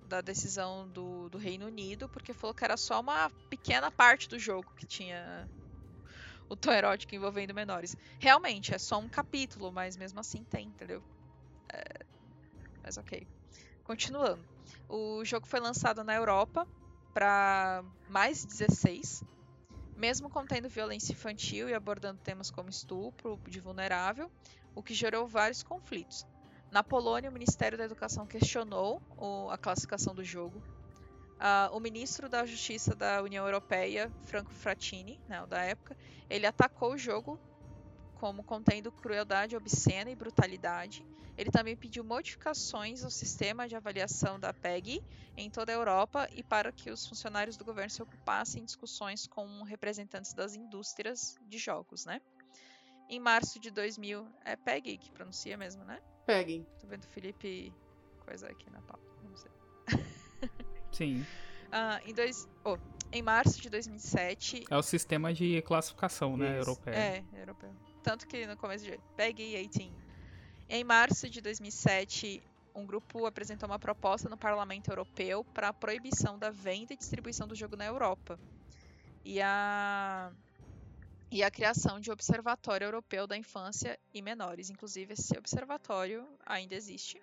da decisão do Reino Unido, porque falou que era só uma pequena parte do jogo que tinha o tom erótico envolvendo menores. Realmente, é só um capítulo, mas mesmo assim tem, entendeu? Mas ok. Continuando. O jogo foi lançado na Europa para mais 16, mesmo contendo violência infantil e abordando temas como estupro de vulnerável, o que gerou vários conflitos. Na Polônia, o Ministério da Educação questionou a classificação do jogo. O ministro da Justiça da União Europeia, Franco Frattini, né, da época, ele atacou o jogo como contendo crueldade obscena e brutalidade. Ele também pediu modificações ao sistema de avaliação da PEGI em toda a Europa e para que os funcionários do governo se ocupassem em discussões com representantes das indústrias de jogos, né? Em março de 2000... É PEGI que pronuncia mesmo, né? PEGI. Tô vendo o Felipe... Coisa aqui na pauta, não sei. Sim. Em março de 2007... É o sistema de classificação, né? Isso. Europeu. É europeu. Tanto que no começo de PEGI 18... Em março de 2007, um grupo apresentou uma proposta no Parlamento Europeu para a proibição da venda e distribuição do jogo na Europa. E a criação de um Observatório Europeu da Infância e Menores. Inclusive, esse observatório ainda existe.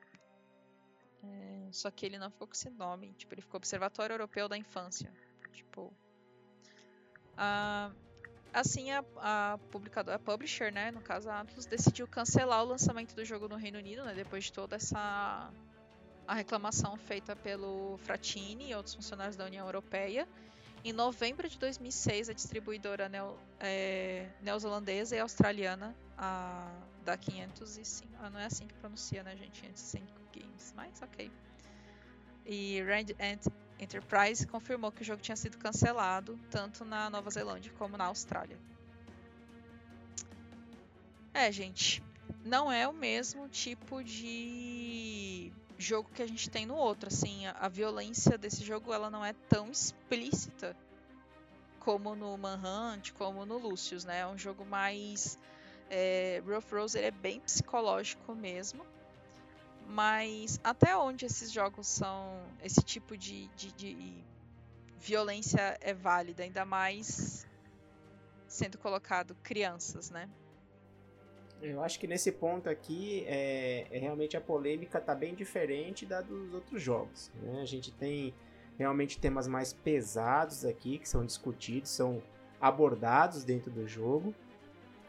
Só que ele não ficou com esse nome. Tipo, ele ficou Observatório Europeu da Infância. Tipo... assim, a publisher, né, no caso a Atlus, decidiu cancelar o lançamento do jogo no Reino Unido, né, depois de toda essa... a reclamação feita pelo Frattini e outros funcionários da União Europeia. Em novembro de 2006, a distribuidora neozelandesa e australiana, da 505... não é assim que pronuncia, né, gente? 505 Games, mas ok. E Red Ant Enterprise confirmou que o jogo tinha sido cancelado, tanto na Nova Zelândia como na Austrália. Gente, não é o mesmo tipo de... jogo que a gente tem no outro, assim, a violência desse jogo, ela não é tão explícita como no Manhunt, como no Lucius, né, é um jogo mais, Rule of Rose, ele é bem psicológico mesmo, mas até onde esses jogos são, esse tipo de violência é válida, ainda mais sendo colocado crianças, né. Eu acho que nesse ponto aqui, realmente a polêmica está bem diferente da dos outros jogos, né? A gente tem realmente temas mais pesados aqui, que são discutidos, são abordados dentro do jogo.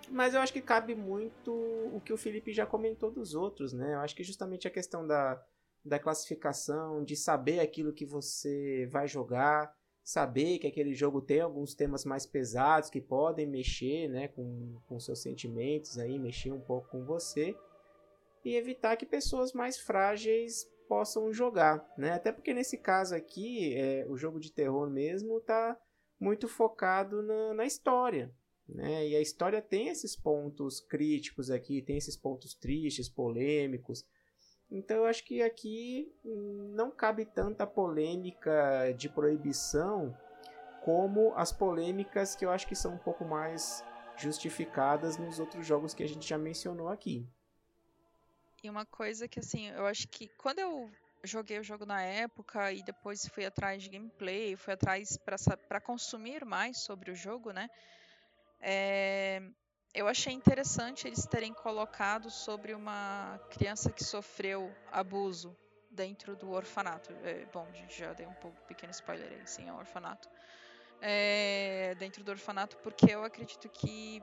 Mas eu acho que cabe muito o que o Felipe já comentou dos outros, né? Eu acho que justamente a questão da classificação, de saber aquilo que você vai jogar, saber que aquele jogo tem alguns temas mais pesados que podem mexer, né, com seus sentimentos, aí, mexer um pouco com você, e evitar que pessoas mais frágeis possam jogar, né? Até porque nesse caso aqui, o jogo de terror mesmo está muito focado na história, né? E a história tem esses pontos críticos aqui, tem esses pontos tristes, polêmicos. Então eu acho que aqui não cabe tanta polêmica de proibição como as polêmicas que eu acho que são um pouco mais justificadas nos outros jogos que a gente já mencionou aqui. E uma coisa que, assim, eu acho que quando eu joguei o jogo na época e depois fui atrás de gameplay, fui atrás para consumir mais sobre o jogo, né? Eu achei interessante eles terem colocado sobre uma criança que sofreu abuso dentro do orfanato. Bom, gente, já dei um pouco pequeno spoiler aí, sim, é um orfanato. Dentro do orfanato, porque eu acredito que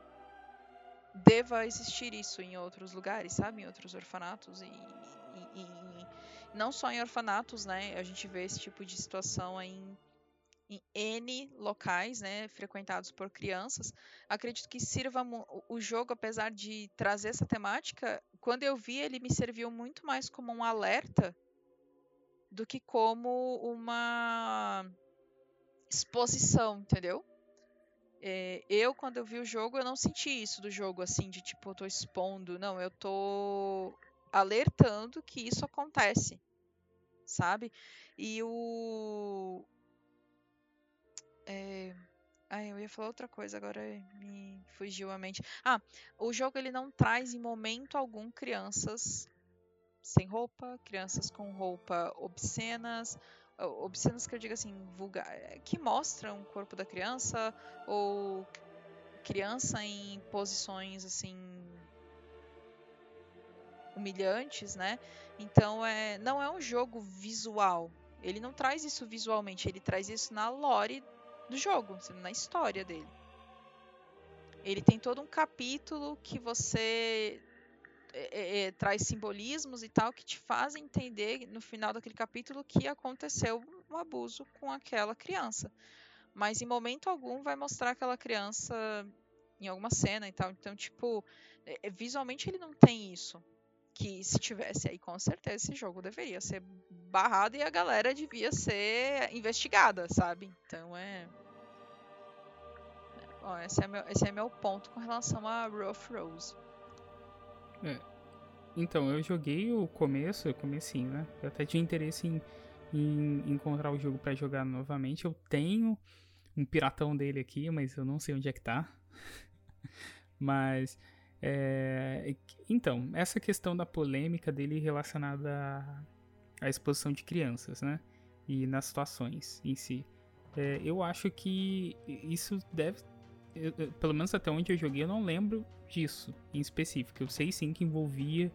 deva existir isso em outros lugares, sabe? Em outros orfanatos e não só em orfanatos, né? A gente vê esse tipo de situação aí em N locais, né, frequentados por crianças. Acredito que sirva o jogo, apesar de trazer essa temática, quando eu vi, ele me serviu muito mais como um alerta do que como uma exposição, entendeu? Eu, quando eu vi o jogo, eu não senti isso do jogo, assim, de tipo, eu tô expondo. Não, eu tô alertando que isso acontece, sabe? E o... eu ia falar outra coisa, agora me fugiu a mente. O jogo, ele não traz em momento algum crianças sem roupa, crianças com roupa obscenas, que eu digo assim, vulgar, que mostram o corpo da criança, ou criança em posições assim humilhantes, né? Então não é um jogo visual, ele não traz isso visualmente, ele traz isso na lore do jogo, na história dele. Ele tem todo um capítulo que você traz simbolismos e tal, que te fazem entender no final daquele capítulo que aconteceu um abuso com aquela criança. Mas em momento algum vai mostrar aquela criança em alguma cena e tal. Então, tipo, visualmente ele não tem isso. Que se tivesse aí, com certeza, esse jogo deveria ser barrado e a galera devia ser investigada, sabe? Então Bom, esse é meu ponto com relação a Rule of Rose. Então, eu joguei o comecinho, né? Eu até tinha interesse em encontrar o jogo pra jogar novamente. Eu tenho um piratão dele aqui, mas eu não sei onde é que tá. Mas... Então, essa questão da polêmica dele relacionada à exposição de crianças, né? E nas situações em si. Eu acho que isso deve... pelo menos até onde eu joguei, eu não lembro disso em específico. Eu sei sim que envolvia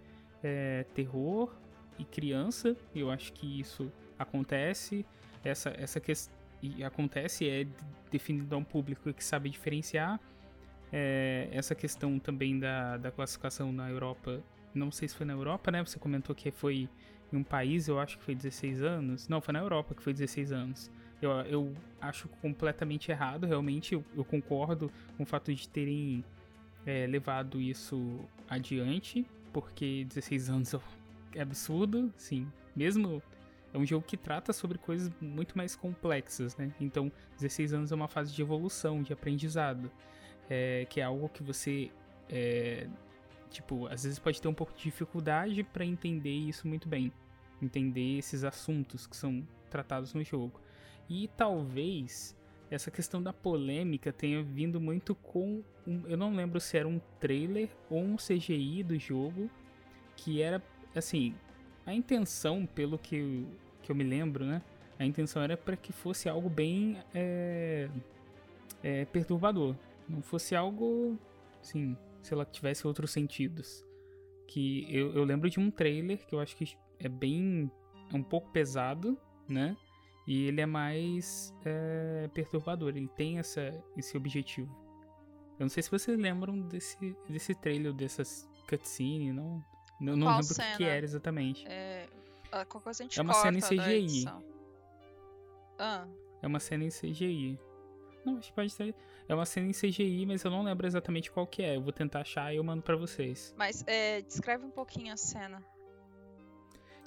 terror e criança. Eu acho que isso acontece. Essa questão acontece, é definido a um público que sabe diferenciar. Essa questão também da classificação na Europa, não sei se foi na Europa, né? Você comentou que foi em um país, eu acho que foi 16 anos. Não, foi na Europa que foi 16 anos. Eu acho completamente errado, realmente. Eu concordo com o fato de terem levado isso adiante, porque 16 anos é absurdo, sim. Mesmo é um jogo que trata sobre coisas muito mais complexas, né? Então, 16 anos é uma fase de evolução, de aprendizado. Que é algo que você, às vezes pode ter um pouco de dificuldade para entender isso muito bem. Entender esses assuntos que são tratados no jogo. E talvez essa questão da polêmica tenha vindo muito com... eu não lembro se era um trailer ou um CGI do jogo, que era, assim... A intenção, pelo que eu me lembro, né? A intenção era para que fosse algo bem perturbador. Não fosse algo, assim, sei lá, que tivesse outros sentidos. Que eu lembro de um trailer que eu acho que é um pouco pesado, né? E ele é mais perturbador, ele tem esse objetivo. Eu não sei se vocês lembram desse trailer, dessas cutscenes, não? Eu não lembro o que era exatamente. Coisa a gente uma cena em CGI. É uma cena em CGI. Não, acho que pode ser. É uma cena em CGI, mas eu não lembro exatamente qual que é. Eu vou tentar achar e eu mando pra vocês. Mas descreve um pouquinho a cena.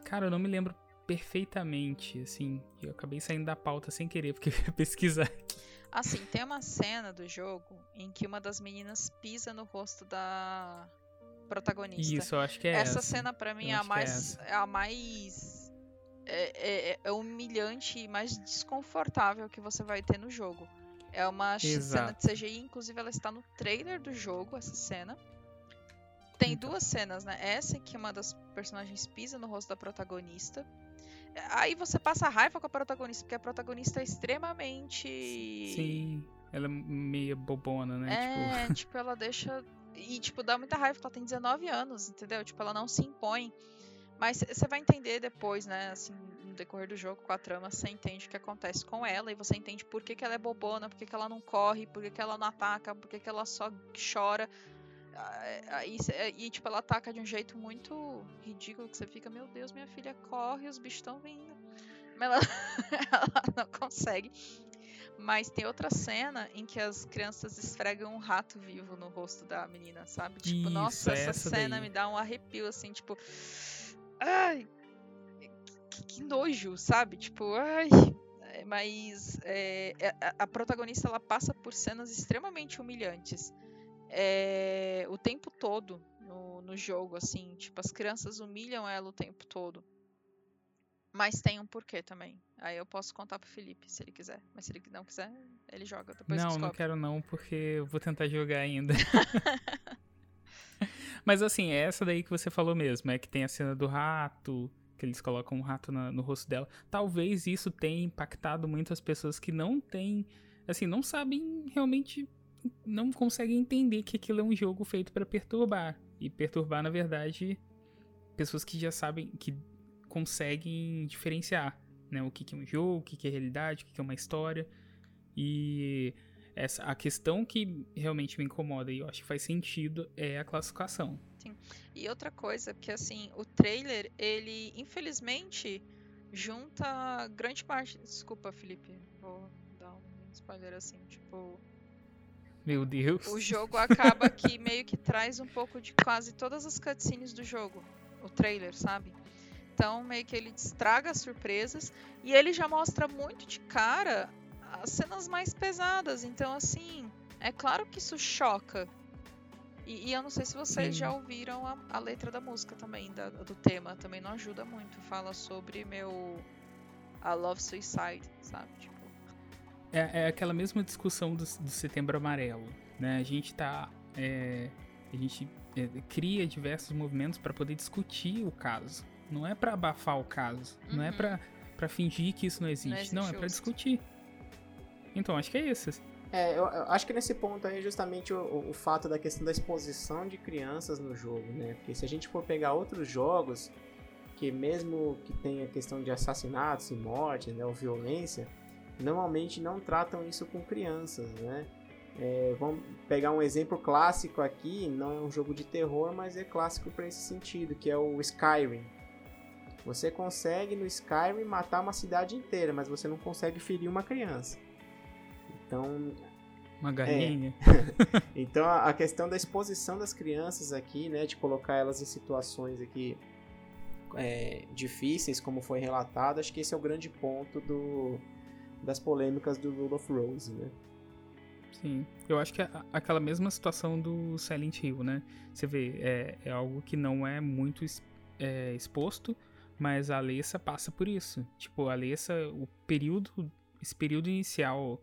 Cara, eu não me lembro perfeitamente, assim. Eu acabei saindo da pauta sem querer, porque eu ia pesquisar aqui. Assim, tem uma cena do jogo em que uma das meninas pisa no rosto da protagonista. Isso, eu acho que é essa. Essa cena pra mim é a mais humilhante e mais desconfortável que você vai ter no jogo. É uma cena de CGI, inclusive ela está no trailer do jogo, essa cena. Tem duas cenas, né? Essa em que uma das personagens pisa no rosto da protagonista. Aí você passa raiva com a protagonista, porque a protagonista é extremamente... Sim, ela é meio bobona, né? Tipo, ela deixa... E, tipo, dá muita raiva, porque ela tem 19 anos, entendeu? Tipo, ela não se impõe. Mas você vai entender depois, né, assim, no decorrer do jogo, com a trama, você entende o que acontece com ela, e você entende por que ela é bobona, por que ela não corre, por que ela não ataca, por que ela só chora. E, tipo, ela ataca de um jeito muito ridículo, que você fica, meu Deus, minha filha corre, os bichos estão vindo. Mas ela não consegue. Mas tem outra cena em que as crianças esfregam um rato vivo no rosto da menina, sabe? Tipo, isso, nossa, essa cena daí me dá um arrepio, assim, tipo... Ai, que nojo, sabe? Tipo, ai... Mas a protagonista, ela passa por cenas extremamente humilhantes. O tempo todo no jogo, assim. Tipo, as crianças humilham ela o tempo todo. Mas tem um porquê também. Aí eu posso contar pro Felipe, se ele quiser. Mas se ele não quiser, ele joga. Depois descobre. Não quero não, porque eu vou tentar jogar ainda. Mas assim, é essa daí que você falou mesmo. É que tem a cena do rato, que eles colocam um rato no rosto dela. Talvez isso tenha impactado muito as pessoas que não têm... Assim, não sabem realmente... Não conseguem entender que aquilo é um jogo feito pra perturbar. E perturbar, na verdade, pessoas que já sabem... que conseguem diferenciar, né? O que é um jogo, o que é realidade, o que é uma história. E... a questão que realmente me incomoda e eu acho que faz sentido é a classificação. Sim. E outra coisa, que assim, o trailer, ele infelizmente junta grande parte... Desculpa, Felipe, vou dar um spoiler assim, tipo... Meu Deus! O jogo acaba que meio que traz um pouco de quase todas as cutscenes do jogo, o trailer, sabe? Então meio que ele estraga as surpresas e ele já mostra muito de cara... as cenas mais pesadas, então assim, é claro que isso choca. E eu não sei se vocês já ouviram a letra da música também, do tema, também não ajuda muito. Fala sobre a Love Suicide, sabe? Tipo... É aquela mesma discussão do Setembro Amarelo, né? A gente tá A gente cria diversos movimentos para poder discutir o caso. Não é para abafar o caso. Uhum. Não é para fingir que isso não existe. Não, é para discutir. Então, acho que é isso. Eu acho que nesse ponto aí é justamente o fato da questão da exposição de crianças no jogo, né? Porque se a gente for pegar outros jogos, que mesmo que tenha questão de assassinatos e mortes, né, ou violência, normalmente não tratam isso com crianças, né? Vamos pegar um exemplo clássico aqui, não é um jogo de terror, mas é clássico para esse sentido, que é o Skyrim. Você consegue no Skyrim matar uma cidade inteira, mas você não consegue ferir uma criança. Então, uma galinha. Então a questão da exposição das crianças aqui, né, de colocar elas em situações aqui difíceis, como foi relatado, acho que esse é o grande ponto das polêmicas do Rule of Rose, né? Sim, eu acho que é aquela mesma situação do Silent Hill, né? Você vê, é algo que não é muito exposto, mas a Alessa passa por isso. Tipo, a Alessa, esse período inicial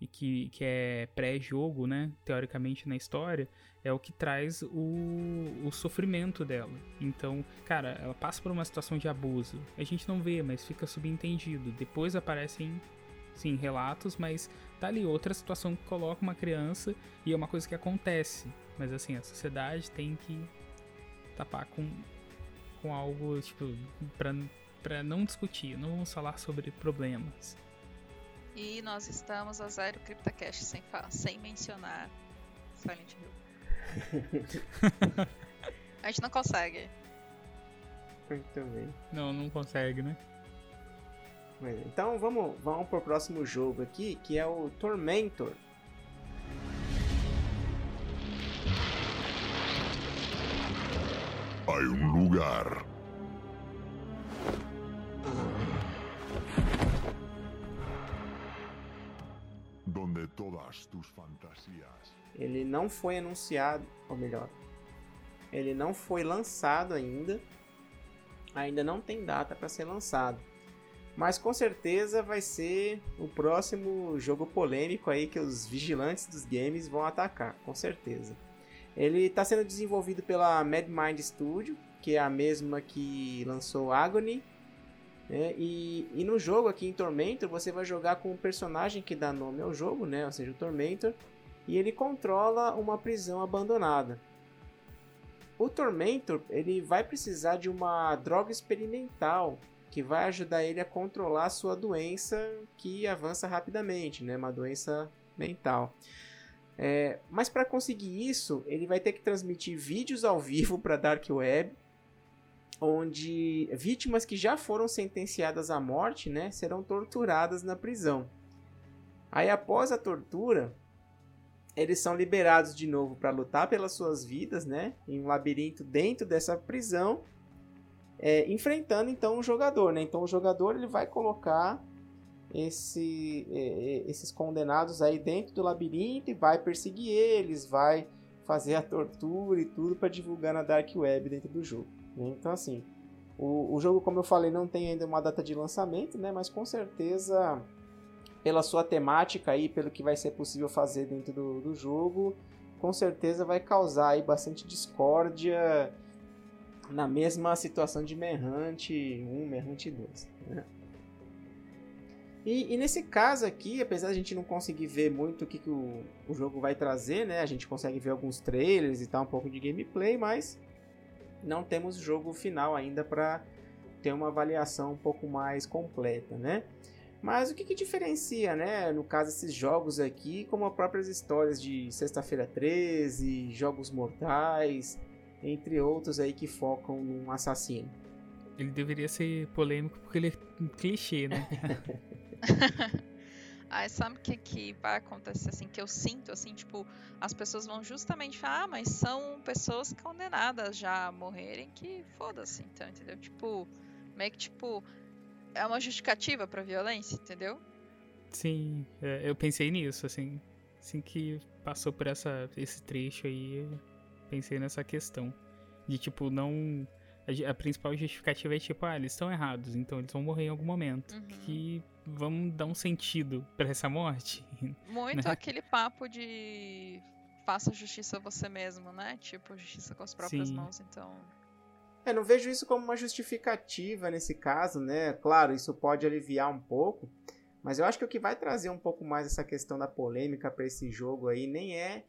e que é pré-jogo, né, teoricamente na história, é o que traz o sofrimento dela. Então, cara, ela passa por uma situação de abuso. A gente não vê, mas fica subentendido. Depois aparecem, sim, relatos, mas tá ali outra situação que coloca uma criança e é uma coisa que acontece. Mas assim, a sociedade tem que tapar com algo, tipo, pra não discutir. Não vamos falar sobre problemas. E nós estamos a zero CryptoCast sem mencionar Silent Hill. A gente não consegue. Eu também. Não consegue, né? Então vamos pro próximo jogo aqui, que é o Tormentor. Há um lugar. Ele não foi anunciado, ou melhor, ele não foi lançado ainda não tem data para ser lançado, mas com certeza vai ser o próximo jogo polêmico aí que os vigilantes dos games vão atacar, com certeza. Ele está sendo desenvolvido pela MadMind Studio, que é a mesma que lançou Agony. E no jogo aqui em Tormentor você vai jogar com um personagem que dá nome ao jogo, né? Ou seja, o Tormentor, e ele controla uma prisão abandonada. O Tormentor, ele vai precisar de uma droga experimental que vai ajudar ele a controlar sua doença que avança rapidamente, né? Uma doença mental. Mas para conseguir isso, ele vai ter que transmitir vídeos ao vivo para a Dark Web, onde vítimas que já foram sentenciadas à morte, né, serão torturadas na prisão. Aí, após a tortura, eles são liberados de novo para lutar pelas suas vidas, né, em um labirinto dentro dessa prisão, enfrentando então o jogador, né? Então o jogador, ele vai colocar esses condenados aí dentro do labirinto e vai perseguir eles, vai fazer a tortura e tudo para divulgar na Dark Web dentro do jogo. Então, assim, o jogo, como eu falei, não tem ainda uma data de lançamento, né? Mas com certeza, pela sua temática aí, pelo que vai ser possível fazer dentro do jogo, com certeza vai causar aí bastante discórdia na mesma situação de Manhunt 1, Manhunt 2, né? E nesse caso aqui, apesar de a gente não conseguir ver muito o que o jogo vai trazer, né? A gente consegue ver alguns trailers e tal, um pouco de gameplay, mas não temos jogo final ainda para ter uma avaliação um pouco mais completa, né? Mas o que diferencia, né, no caso, esses jogos aqui, como as próprias histórias de Sexta-feira 13, Jogos Mortais, entre outros aí que focam num assassino? Ele deveria ser polêmico porque ele é clichê, né? Sabe o que vai acontecer, assim, que eu sinto, assim, tipo, as pessoas vão justamente falar, mas são pessoas condenadas já a morrerem, que foda-se, então, entendeu? Tipo, meio que, tipo, é uma justificativa pra violência, entendeu? Sim, eu pensei nisso, assim, assim que passou por esse trecho aí, eu pensei nessa questão de, tipo, não... A principal justificativa é tipo, eles estão errados, então eles vão morrer em algum momento. Uhum. Que vamos dar um sentido pra essa morte. Muito, né? Aquele papo de faça justiça a você mesmo, né? Tipo, justiça com as próprias mãos, então... É, não vejo isso como uma justificativa nesse caso, né? Claro, isso pode aliviar um pouco, mas eu acho que o que vai trazer um pouco mais essa questão da polêmica pra esse jogo aí nem é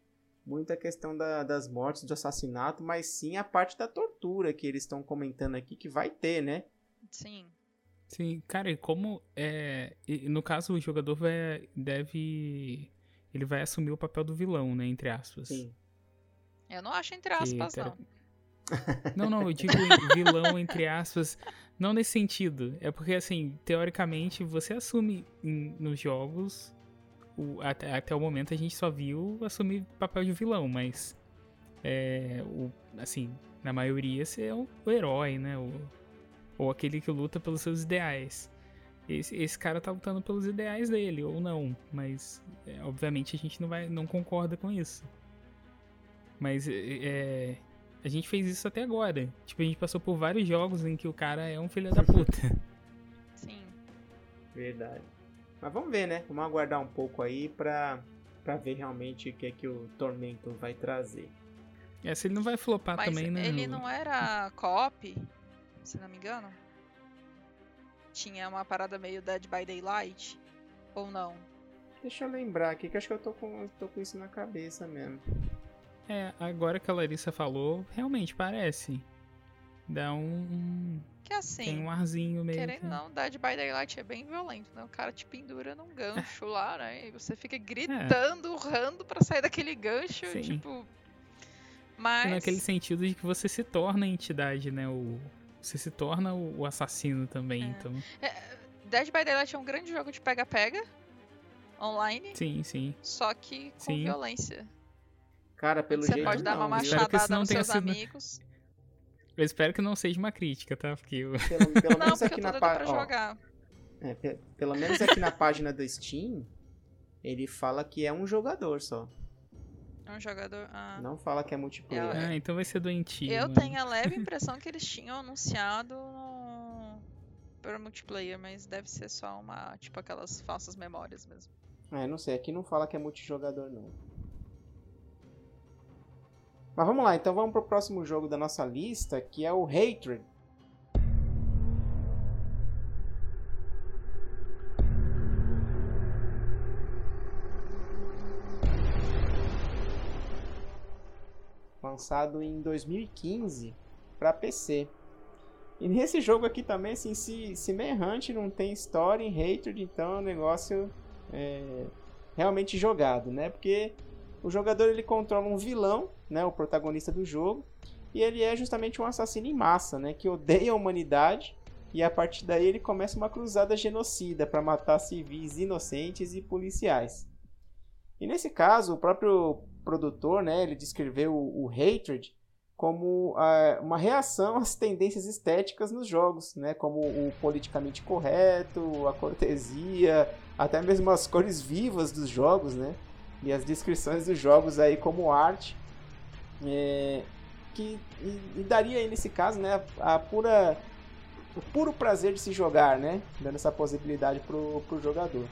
muito a questão das mortes, do assassinato, mas sim a parte da tortura que eles estão comentando aqui, que vai ter, né? Sim. Sim, cara, e como no caso o jogador ele vai assumir o papel do vilão, né, entre aspas. Sim. Eu não acho entre aspas, Não, eu digo vilão entre aspas, não nesse sentido. É porque, assim, teoricamente você assume nos jogos, até o momento a gente só viu assumir papel de vilão, mas assim, na maioria você é o herói, né, ou aquele que luta pelos seus ideais. Esse cara tá lutando pelos ideais dele, ou não. Mas, obviamente, a gente não concorda com isso. Mas, a gente fez isso até agora. Tipo, a gente passou por vários jogos em que o cara é um filho da puta. Sim. Verdade. Mas vamos ver, né? Vamos aguardar um pouco aí pra ver realmente o que é que o Tormentor vai trazer. Se ele não vai flopar. Mas também, né? Ele não era co-op? Se não me engano, tinha uma parada meio Dead by Daylight, ou não? Deixa eu lembrar aqui, que acho que eu tô com isso na cabeça mesmo. Agora que a Larissa falou, realmente parece. Dá um... Que assim, tem um arzinho meio... Querendo ou não, Dead by Daylight é bem violento, né? O cara te pendura num gancho lá, né? E você fica gritando, urrando pra sair daquele gancho, tipo... Mas... Naquele sentido de que você se torna a entidade, né? Você se torna o assassino também, então... Dead by Daylight é um grande jogo de pega-pega, online. Sim, sim. Só que com violência. Cara, pelo jeito, você pode dar uma machadada nos seus amigos. Eu espero que não seja uma crítica, tá? Porque eu... Pelo menos aqui na página... Pelo menos aqui na página do Steam, ele fala que é um jogador só. Não fala que é multiplayer. Então vai ser doentio. Eu tenho a leve impressão que eles tinham anunciado para multiplayer, mas deve ser só uma, tipo, aquelas falsas memórias mesmo. Não sei, aqui não fala que é multijogador, não. Mas vamos lá, então vamos pro próximo jogo da nossa lista, que é o Hatred. Lançado em 2015 para PC. E nesse jogo aqui também, assim, se Manhunt não tem história em Hatred, então é um negócio realmente jogado, né? Porque o jogador, ele controla um vilão, né? O protagonista do jogo, e ele é justamente um assassino em massa, né? Que odeia a humanidade, e a partir daí ele começa uma cruzada genocida para matar civis inocentes e policiais. E nesse caso, o próprio produtor, né, ele descreveu o Hatred como uma reação às tendências estéticas nos jogos, né, como o politicamente correto, a cortesia, até mesmo as cores vivas dos jogos, né, e as descrições dos jogos aí como arte, que daria aí nesse caso, né, o puro prazer de se jogar, né, dando essa possibilidade pro jogador.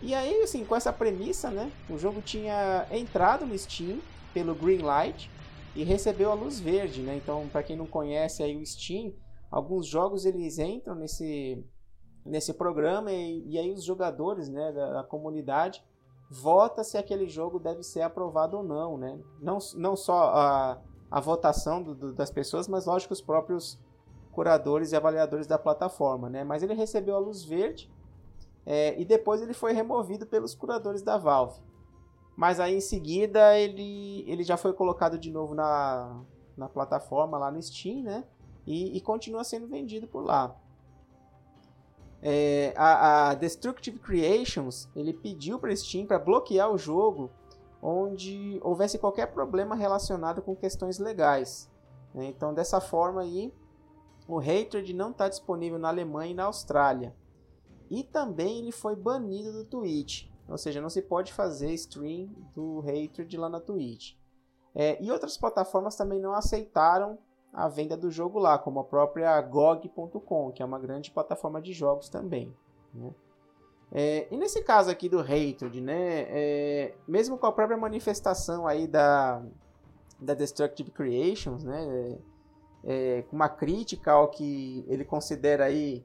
E aí, assim, com essa premissa, né, o jogo tinha entrado no Steam pelo Green Light e recebeu a luz verde, né? Então, para quem não conhece aí o Steam, alguns jogos eles entram nesse programa e aí os jogadores, né, da comunidade vota se aquele jogo deve ser aprovado ou não, né? Não só a votação das pessoas, mas lógico os próprios curadores e avaliadores da plataforma, né? Mas ele recebeu a luz verde. E depois ele foi removido pelos curadores da Valve. Mas aí em seguida ele já foi colocado de novo na plataforma, lá no Steam, né? E continua sendo vendido por lá. A Destructive Creations, ele pediu para o Steam para bloquear o jogo onde houvesse qualquer problema relacionado com questões legais, né? Então dessa forma aí, o Hatred não está disponível na Alemanha e na Austrália. E também ele foi banido do Twitch, ou seja, não se pode fazer stream do Hatred lá na Twitch. E outras plataformas também não aceitaram a venda do jogo lá, como a própria GOG.com, que é uma grande plataforma de jogos também, né? E nesse caso aqui do Hatred, né, mesmo com a própria manifestação aí da Destructive Creations, né, com uma crítica ao que ele considera aí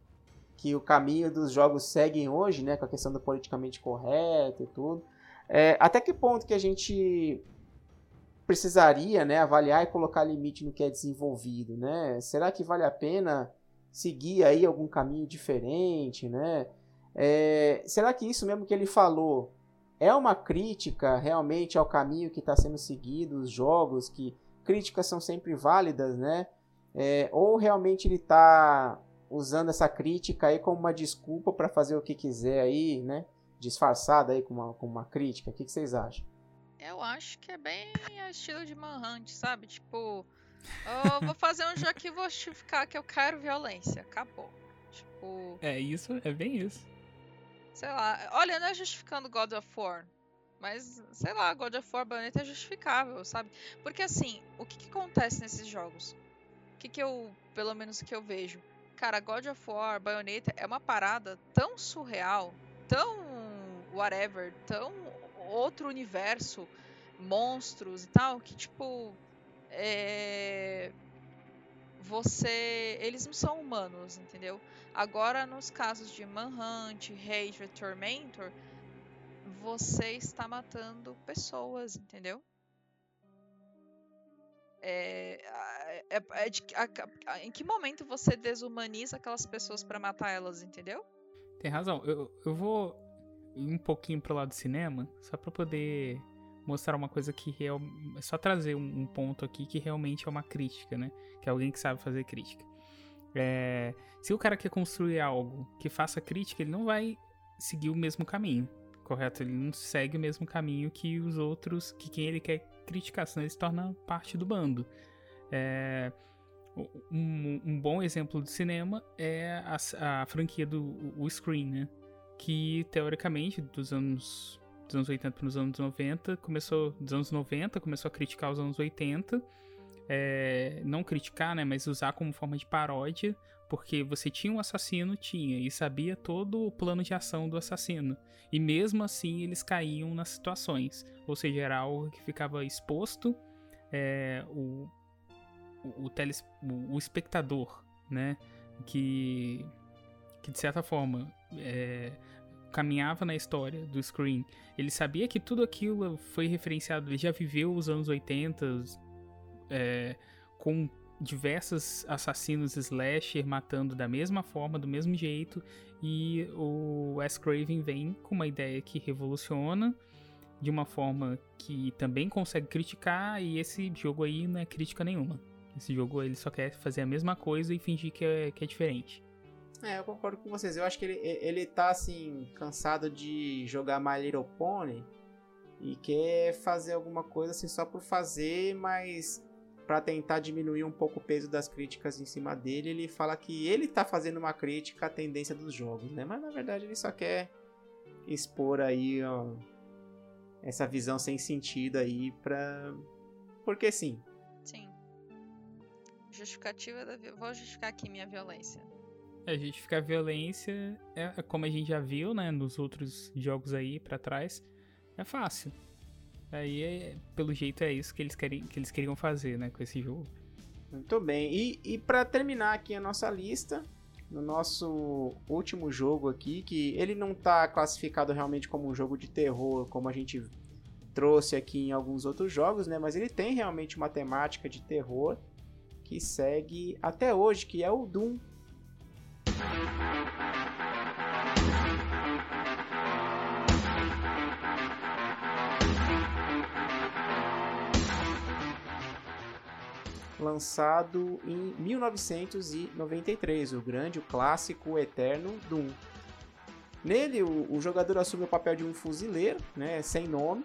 que o caminho dos jogos seguem hoje, né, com a questão do politicamente correto e tudo, até que ponto que a gente precisaria, né, avaliar e colocar limite no que é desenvolvido, né? Será que vale a pena seguir aí algum caminho diferente, né? Será que isso mesmo que ele falou é uma crítica realmente ao caminho que está sendo seguido, os jogos, que críticas são sempre válidas, né? Ou realmente ele está usando essa crítica aí como uma desculpa para fazer o que quiser aí, né? Disfarçada aí com uma crítica. O que vocês acham? Eu acho que é bem estilo de Manhunt, sabe? Tipo, eu vou fazer um jogo que vou justificar que eu quero violência. Acabou. Tipo... isso, é bem isso. Sei lá, olha, não é justificando God of War, mas, sei lá, God of War, Bayonetta é justificável, sabe? Porque, assim, o que acontece nesses jogos? O que eu, pelo menos o que eu vejo? Cara, God of War, Bayonetta é uma parada tão surreal, tão whatever, tão outro universo, monstros e tal, que, tipo, eles não são humanos, entendeu? Agora, nos casos de Manhunt, Hatred, Tormentor, você está matando pessoas, entendeu? Em que momento você desumaniza aquelas pessoas para matar elas, entendeu? Tem razão. Eu vou ir um pouquinho pro lado do cinema, só para poder mostrar uma coisa que é só trazer um ponto aqui que realmente é uma crítica, né? Que é alguém que sabe fazer crítica. Se o cara quer construir algo que faça crítica, ele não vai seguir o mesmo caminho, correto? Ele não segue o mesmo caminho que os outros, que quem ele quer criticar, senão ele se torna parte do bando. Um bom exemplo do cinema é a franquia do o Scream, né? Que teoricamente dos anos 80 para os anos 90, dos anos 90 começou a criticar os anos 80, não criticar, né, mas usar como forma de paródia, porque você tinha um assassino, e sabia todo o plano de ação do assassino, e mesmo assim eles caíam nas situações, ou seja, era algo que ficava exposto, o espectador, né, que de certa forma caminhava na história do Scream, ele sabia que tudo aquilo foi referenciado, ele já viveu os anos 80 com diversos assassinos slasher matando da mesma forma, do mesmo jeito, e o Wes Craven vem com uma ideia que revoluciona de uma forma que também consegue criticar, e esse jogo aí não é crítica nenhuma. Esse jogo ele só quer fazer a mesma coisa e fingir que é diferente. Eu concordo com vocês. Eu acho que ele tá, assim, cansado de jogar My Little Pony e quer fazer alguma coisa, assim, só por fazer, mas pra tentar diminuir um pouco o peso das críticas em cima dele, ele fala que ele tá fazendo uma crítica à tendência dos jogos, né? Mas, na verdade, ele só quer expor aí, ó, essa visão sem sentido aí pra... Porque sim. Sim. Justificativa da... Vou justificar aqui minha violência. A gente fica a violência, como a gente já viu, né, nos outros jogos aí pra trás, é fácil. Aí, pelo jeito, é isso que eles queriam fazer, né, com esse jogo. Muito bem. E pra terminar aqui a nossa lista, no nosso último jogo aqui, que ele não tá classificado realmente como um jogo de terror, como a gente trouxe aqui em alguns outros jogos, né, mas ele tem realmente uma temática de terror que segue até hoje, que é o Doom. Lançado em 1993, o grande, o clássico, o eterno Doom. Nele, o jogador assume o papel de um fuzileiro, né, sem nome,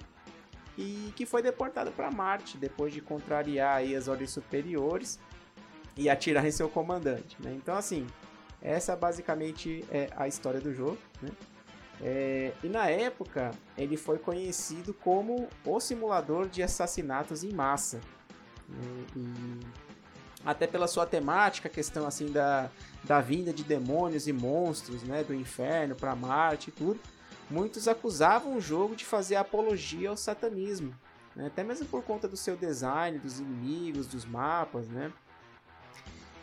e que foi deportado para Marte depois de contrariar aí as ordens superiores e atirar em seu comandante, né? Então, assim, essa basicamente é a história do jogo, né? E na época ele foi conhecido como o simulador de assassinatos em massa, né? E até pela sua temática, a questão assim da vinda de demônios e monstros, né, do inferno para Marte e tudo, muitos acusavam o jogo de fazer apologia ao satanismo, né, até mesmo por conta do seu design, dos inimigos, dos mapas, né.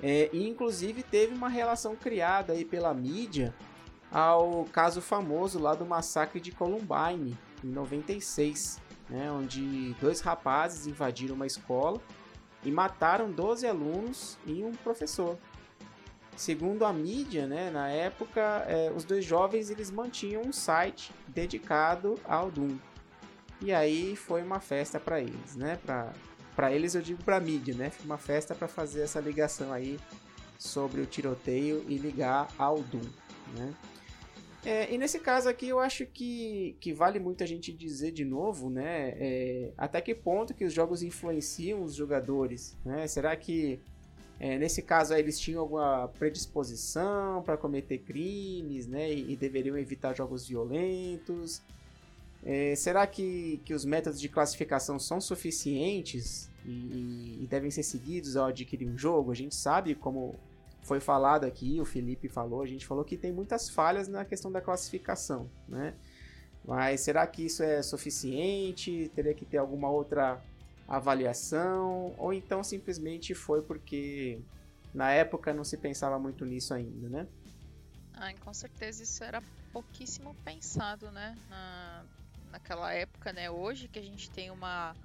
E inclusive teve uma relação criada aí pela mídia ao caso famoso lá do massacre de Columbine, em 96, né, onde 2 rapazes invadiram uma escola e mataram 12 alunos e um professor. Segundo a mídia, né, na época, os 2 jovens eles mantinham um site dedicado ao Doom. E aí foi uma festa para eles, né? Para eles eu digo para a mídia, né? Foi uma festa para fazer essa ligação aí sobre o tiroteio e ligar ao Doom, né? E nesse caso aqui eu acho que vale muito a gente dizer de novo, né? Até que ponto que os jogos influenciam os jogadores, né? Será que nesse caso aí, eles tinham alguma predisposição para cometer crimes, né, e deveriam evitar jogos violentos? Será que os métodos de classificação são suficientes e devem ser seguidos ao adquirir um jogo? A gente sabe, como foi falado aqui, o Felipe falou, a gente falou que tem muitas falhas na questão da classificação, né? Mas será que isso é suficiente? Teria que ter alguma outra avaliação, ou então simplesmente foi porque na época não se pensava muito nisso ainda, né? Com certeza isso era pouquíssimo pensado, né? Naquela época, né? Hoje que a gente tem uma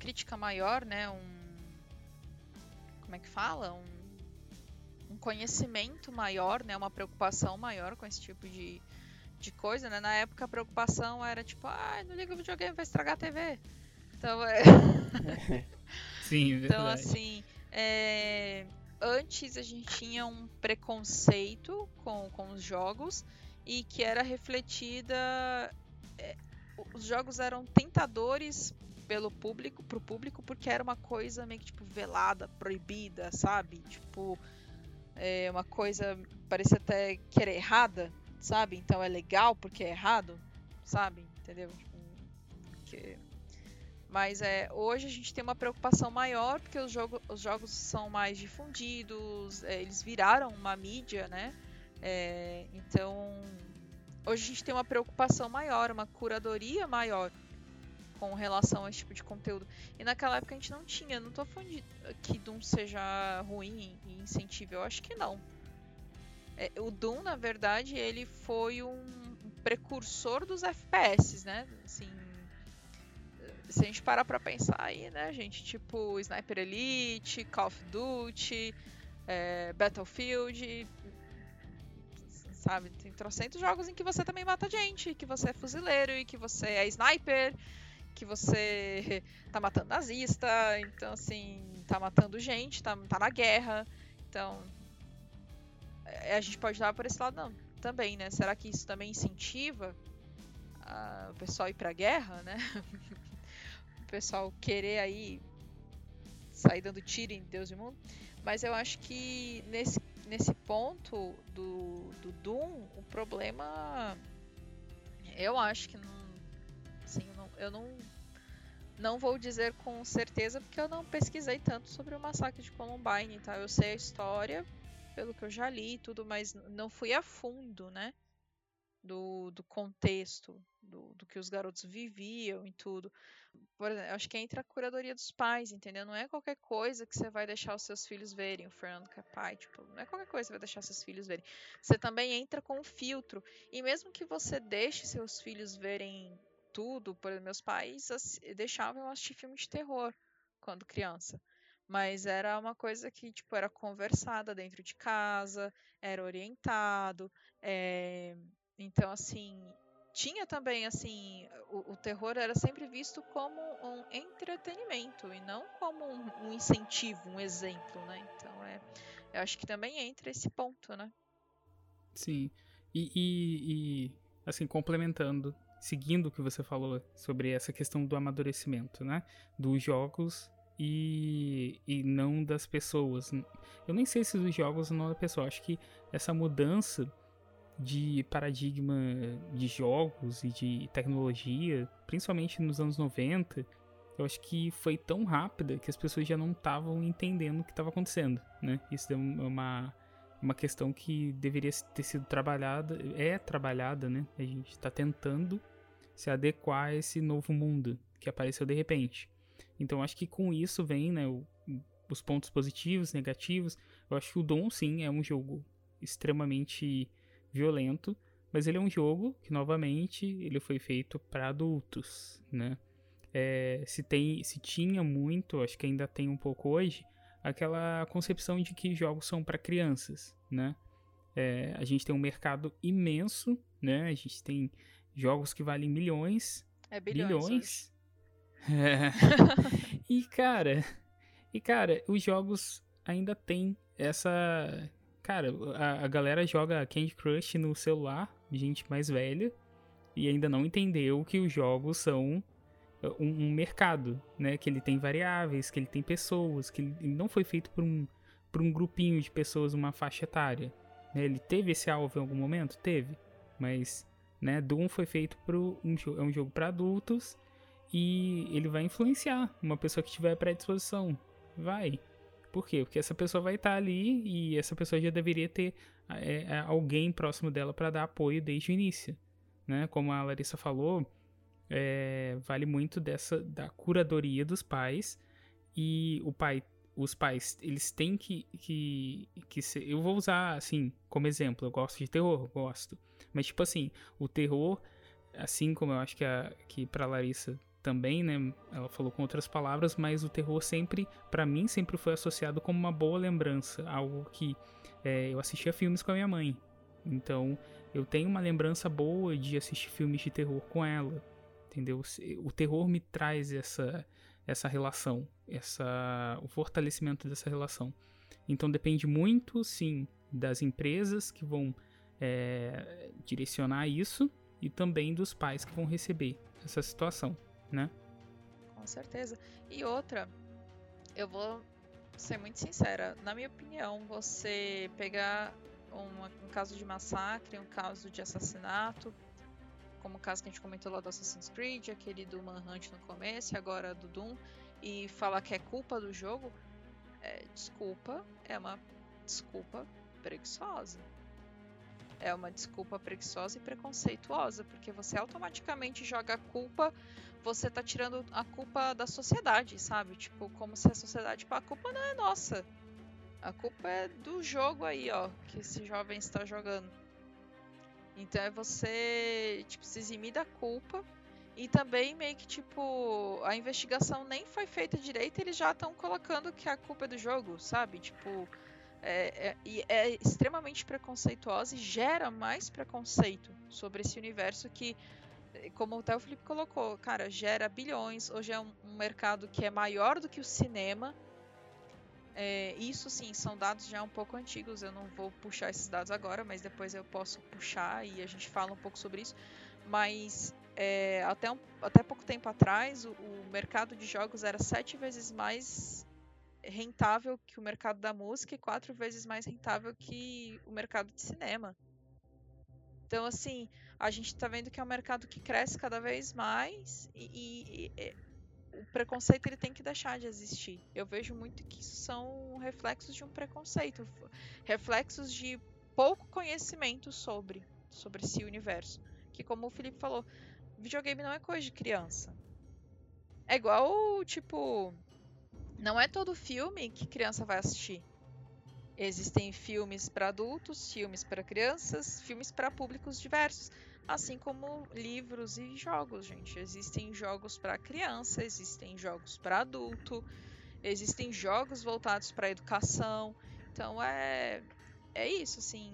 crítica maior, né? Como é que fala? Um conhecimento maior, né? Uma preocupação maior com esse tipo de coisa, né? Na época a preocupação era tipo, não liga o videogame, vai estragar a TV. Então Sim, verdade. Então assim, antes a gente tinha um preconceito com os jogos e que era refletida. Os jogos eram tentadores pro público, porque era uma coisa meio que tipo velada, proibida, sabe? Tipo, uma coisa parecia até que era errada, sabe? Então é legal porque é errado, sabe? Entendeu? Mas hoje a gente tem uma preocupação maior porque os jogos são mais difundidos, eles viraram uma mídia, né? Então hoje a gente tem uma preocupação maior, uma curadoria maior com relação a esse tipo de conteúdo. E naquela época a gente não tinha. Não tô falando que Doom seja ruim e insensível, eu acho que não. O Doom, na verdade, ele foi um precursor dos FPS, né? Assim, se a gente parar pra pensar aí, né, gente? Tipo, Sniper Elite, Call of Duty, Battlefield, sabe? Tem trocentos jogos em que você também mata gente, que você é fuzileiro e que você é sniper, que você tá matando nazista, então, assim, tá matando gente, tá na guerra, então... A gente pode dar por esse lado não, também, né? Será que isso também incentiva o pessoal a ir pra guerra, né? O pessoal querer aí sair dando tiro em Deus e mundo. Mas eu acho que nesse ponto do Doom, o problema... Eu acho que não... Assim, eu não vou dizer com certeza, porque eu não pesquisei tanto sobre o massacre de Columbine, tá? Eu sei a história... pelo que eu já li e tudo, mas não fui a fundo, né, do contexto, do que os garotos viviam e tudo. Por exemplo, acho que entra a curadoria dos pais, entendeu? Não é qualquer coisa que você vai deixar os seus filhos verem, o Fernando que é pai, tipo, não é qualquer coisa que você vai deixar seus filhos verem. Você também entra com um filtro, e mesmo que você deixe seus filhos verem tudo, por exemplo, meus pais deixavam eu assistir filme de terror quando criança. Mas era uma coisa que, tipo, era conversada dentro de casa, era orientado. Então, assim, tinha também, assim, o terror era sempre visto como um entretenimento e não como um incentivo, um exemplo, né? Então, eu acho que também entra esse ponto, né? Sim. E assim, complementando, seguindo o que você falou sobre essa questão do amadurecimento, né? Dos jogos... E não das pessoas. Eu nem sei se dos jogos ou não da pessoa. Acho que essa mudança de paradigma de jogos e de tecnologia, principalmente nos anos 90, eu acho que foi tão rápida que as pessoas já não estavam entendendo o que estava acontecendo, né? Isso é uma questão que deveria ter sido trabalhada, é trabalhada, né? A gente está tentando se adequar a esse novo mundo que apareceu de repente. Então, acho que com isso vem, né, os pontos positivos, negativos. Eu acho que o Doom, sim, é um jogo extremamente violento, mas ele é um jogo que, novamente, ele foi feito para adultos, né? Se tinha muito, acho que ainda tem um pouco hoje, aquela concepção de que jogos são para crianças, né? A gente tem um mercado imenso, né? A gente tem jogos que valem milhões, bilhões. E cara, os jogos ainda tem essa... Cara, a galera joga Candy Crush no celular, gente mais velha, e ainda não entendeu que os jogos são um mercado, né? Que ele tem variáveis, que ele tem pessoas, que ele não foi feito por um grupinho de pessoas, uma faixa etária, né? Ele teve esse alvo em algum momento? Teve, mas, né, Doom foi feito é um jogo para adultos, e ele vai influenciar uma pessoa que tiver predisposição. Vai. Por quê? Porque essa pessoa vai estar ali e essa pessoa já deveria ter alguém próximo dela para dar apoio desde o início, né? Como a Larissa falou, vale muito da curadoria dos pais, e os pais, eles têm que ser... Eu vou usar, assim, como exemplo, eu gosto de terror, gosto. Mas, tipo assim, o terror, assim como eu acho que para Larissa também, né, ela falou com outras palavras, mas o terror sempre, pra mim, sempre foi associado como uma boa lembrança, algo que eu assistia filmes com a minha mãe, então eu tenho uma lembrança boa de assistir filmes de terror com ela, entendeu? O terror me traz essa relação, o fortalecimento dessa relação. Então depende muito, sim, das empresas que vão direcionar isso, e também dos pais que vão receber essa situação, né? Com certeza. E outra, eu vou ser muito sincera, na minha opinião, você pegar um caso de massacre, um caso de assassinato, como o caso que a gente comentou lá do Assassin's Creed, aquele do Manhunt no começo e agora do Doom, e falar que é culpa do jogo, é uma desculpa preguiçosa. É uma desculpa preguiçosa e preconceituosa, porque você automaticamente joga a culpa, você tá tirando a culpa da sociedade, sabe? Tipo, como se a sociedade... Tipo, a culpa não é nossa. A culpa é do jogo aí, ó, que esse jovem está jogando. Então é você, tipo, se eximir da culpa, e também meio que, tipo, a investigação nem foi feita direito, eles já estão colocando que a culpa é do jogo, sabe? Tipo... É extremamente preconceituosa e gera mais preconceito sobre esse universo que, como até o Felipe colocou, cara, gera bilhões. Hoje é um mercado que é maior do que o cinema. Isso sim, são dados já um pouco antigos, eu não vou puxar esses dados agora, mas depois eu posso puxar e a gente fala um pouco sobre isso. Mas até pouco tempo atrás, o mercado de jogos era 7 vezes mais rentável que o mercado da música e 4 vezes mais rentável que o mercado de cinema. Então, assim, a gente tá vendo que é um mercado que cresce cada vez mais e o preconceito, ele tem que deixar de existir. Eu vejo muito que isso são reflexos de um preconceito, reflexos de pouco conhecimento sobre esse universo. Que, como o Felipe falou, videogame não é coisa de criança. É igual, tipo... Não é todo filme que criança vai assistir. Existem filmes para adultos, filmes para crianças, filmes para públicos diversos, assim como livros e jogos, gente. Existem jogos para criança, existem jogos para adulto, existem jogos voltados para educação. Então é isso, assim,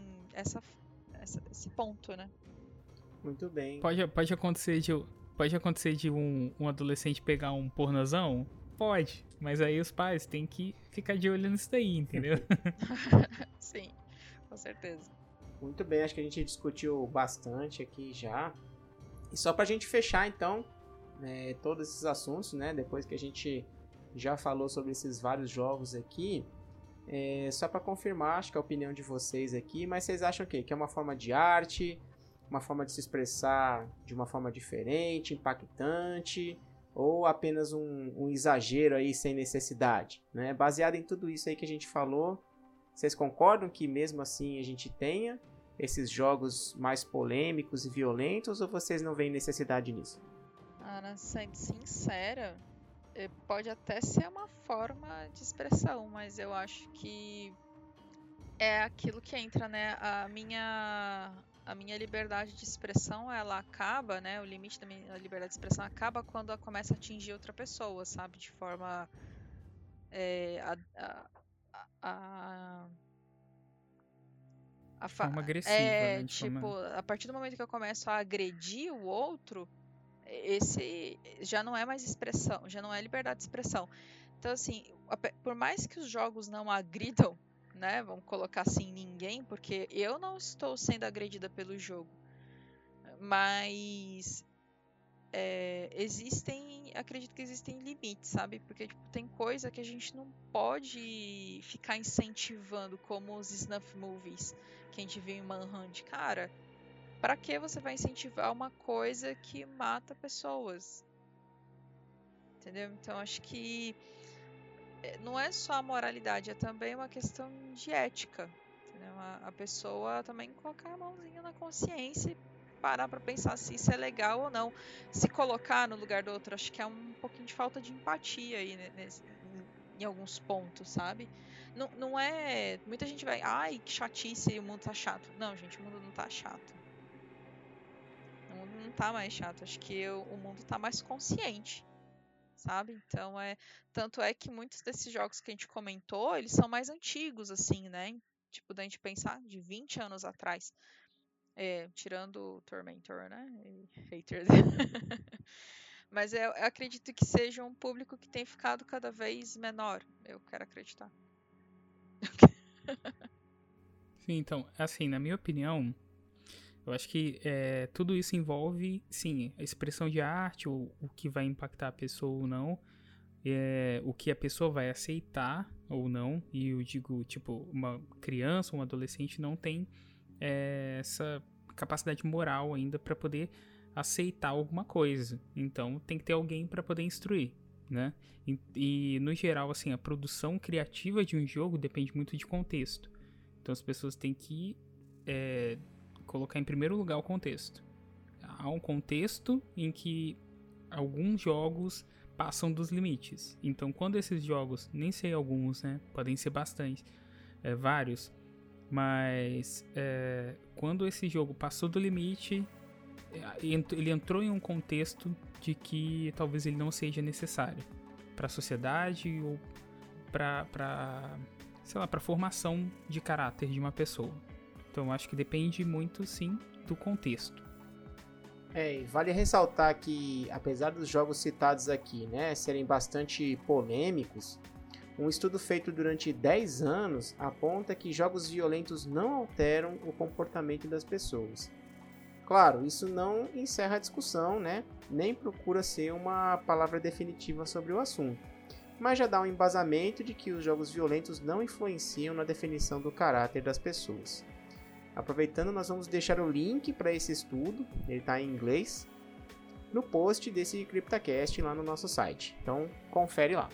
esse ponto, né? Muito bem. Pode acontecer de um adolescente pegar um pornozão? Pode, mas aí os pais têm que ficar de olho nisso daí, entendeu? Sim, com certeza. Muito bem, acho que a gente discutiu bastante aqui já. E só pra gente fechar, então, todos esses assuntos, né? Depois que a gente já falou sobre esses vários jogos aqui, só pra confirmar, acho que a opinião de vocês aqui, mas vocês acham o quê? Que é uma forma de arte, uma forma de se expressar de uma forma diferente, impactante... ou apenas um exagero aí sem necessidade, né? Baseado em tudo isso aí que a gente falou, vocês concordam que mesmo assim a gente tenha esses jogos mais polêmicos e violentos, ou vocês não veem necessidade nisso? Cara, sendo sincera, pode até ser uma forma de expressão, mas eu acho que é aquilo que entra, né? A minha liberdade de expressão, ela acaba, né? O limite da minha liberdade de expressão acaba quando ela começa a atingir outra pessoa, sabe? De forma... forma agressiva. Né? Tipo, forma... a partir do momento que eu começo a agredir o outro, esse já não é mais expressão, já não é liberdade de expressão. Então, assim, por mais que os jogos não agridam, né, vamos colocar assim, ninguém, porque eu não estou sendo agredida pelo jogo, mas acredito que existem limites, sabe? Porque tipo, tem coisa que a gente não pode ficar incentivando, como os snuff movies que a gente viu em Manhunt. Cara, pra que você vai incentivar uma coisa que mata pessoas? Entendeu? Então acho que não é só a moralidade, é também uma questão de ética, entendeu? A pessoa também colocar a mãozinha na consciência e parar para pensar se isso é legal ou não. Se colocar no lugar do outro, acho que é um pouquinho de falta de empatia aí, né, em alguns pontos, sabe? Não, não é... Muita gente vai... Ai, que chatice, o mundo tá chato. Não, gente, o mundo não tá chato. O mundo não tá mais chato. Acho que o mundo tá mais consciente, sabe? Então tanto é que muitos desses jogos que a gente comentou, eles são mais antigos, assim, né? Tipo, da gente pensar de 20 anos atrás, tirando o Tormentor, né? E Hatred. Mas eu acredito que seja um público que tem ficado cada vez menor. Eu quero acreditar. Sim, então, assim, na minha opinião, eu acho que tudo isso envolve, sim, a expressão de arte, o que vai impactar a pessoa ou não, o que a pessoa vai aceitar ou não. E eu digo, tipo, uma criança, um adolescente não tem essa capacidade moral ainda para poder aceitar alguma coisa. Então, tem que ter alguém para poder instruir, né? E, no geral, assim, a produção criativa de um jogo depende muito de contexto. Então, as pessoas têm que... colocar em primeiro lugar o contexto. Há um contexto em que alguns jogos passam dos limites. Então, quando esses jogos, nem sei alguns, né? Podem ser bastante, vários. Mas quando esse jogo passou do limite, ele entrou em um contexto de que talvez ele não seja necessário para a sociedade ou para, sei lá, para formação de caráter de uma pessoa. Então, acho que depende muito, sim, do contexto. Vale ressaltar que, apesar dos jogos citados aqui, né, serem bastante polêmicos, um estudo feito durante 10 anos aponta que jogos violentos não alteram o comportamento das pessoas. Claro, isso não encerra a discussão, né, nem procura ser uma palavra definitiva sobre o assunto, mas já dá um embasamento de que os jogos violentos não influenciam na definição do caráter das pessoas. Aproveitando, nós vamos deixar o link para esse estudo, ele está em inglês, no post desse CryptoCast lá no nosso site. Então, confere lá.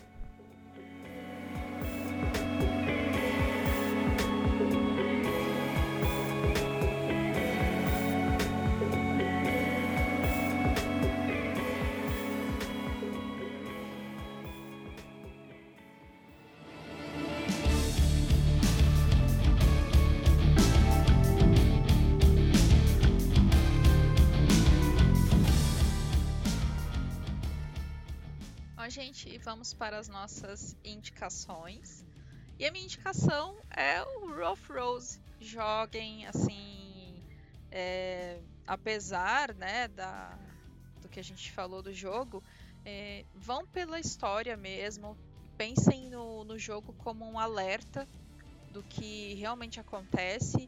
Gente, vamos para as nossas indicações. E a minha indicação é o Rule of Rose. Joguem, assim, apesar, né, do que a gente falou do jogo, vão pela história mesmo. Pensem no jogo como um alerta do que realmente acontece.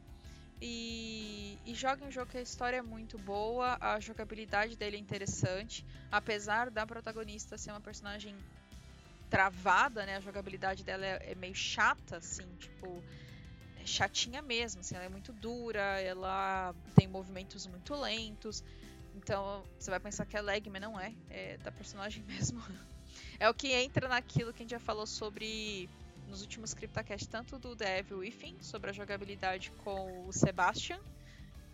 E joga um jogo que a história é muito boa, a jogabilidade dele é interessante, apesar da protagonista ser uma personagem travada, né, a jogabilidade dela é meio chata, assim, tipo, é chatinha mesmo, assim, ela é muito dura, ela tem movimentos muito lentos, Então você vai pensar que é lag, mas não é. É da personagem mesmo. É o que entra naquilo que a gente já falou sobre nos últimos CryptoCast, tanto do The Evil Within, sobre a jogabilidade com o Sebastian,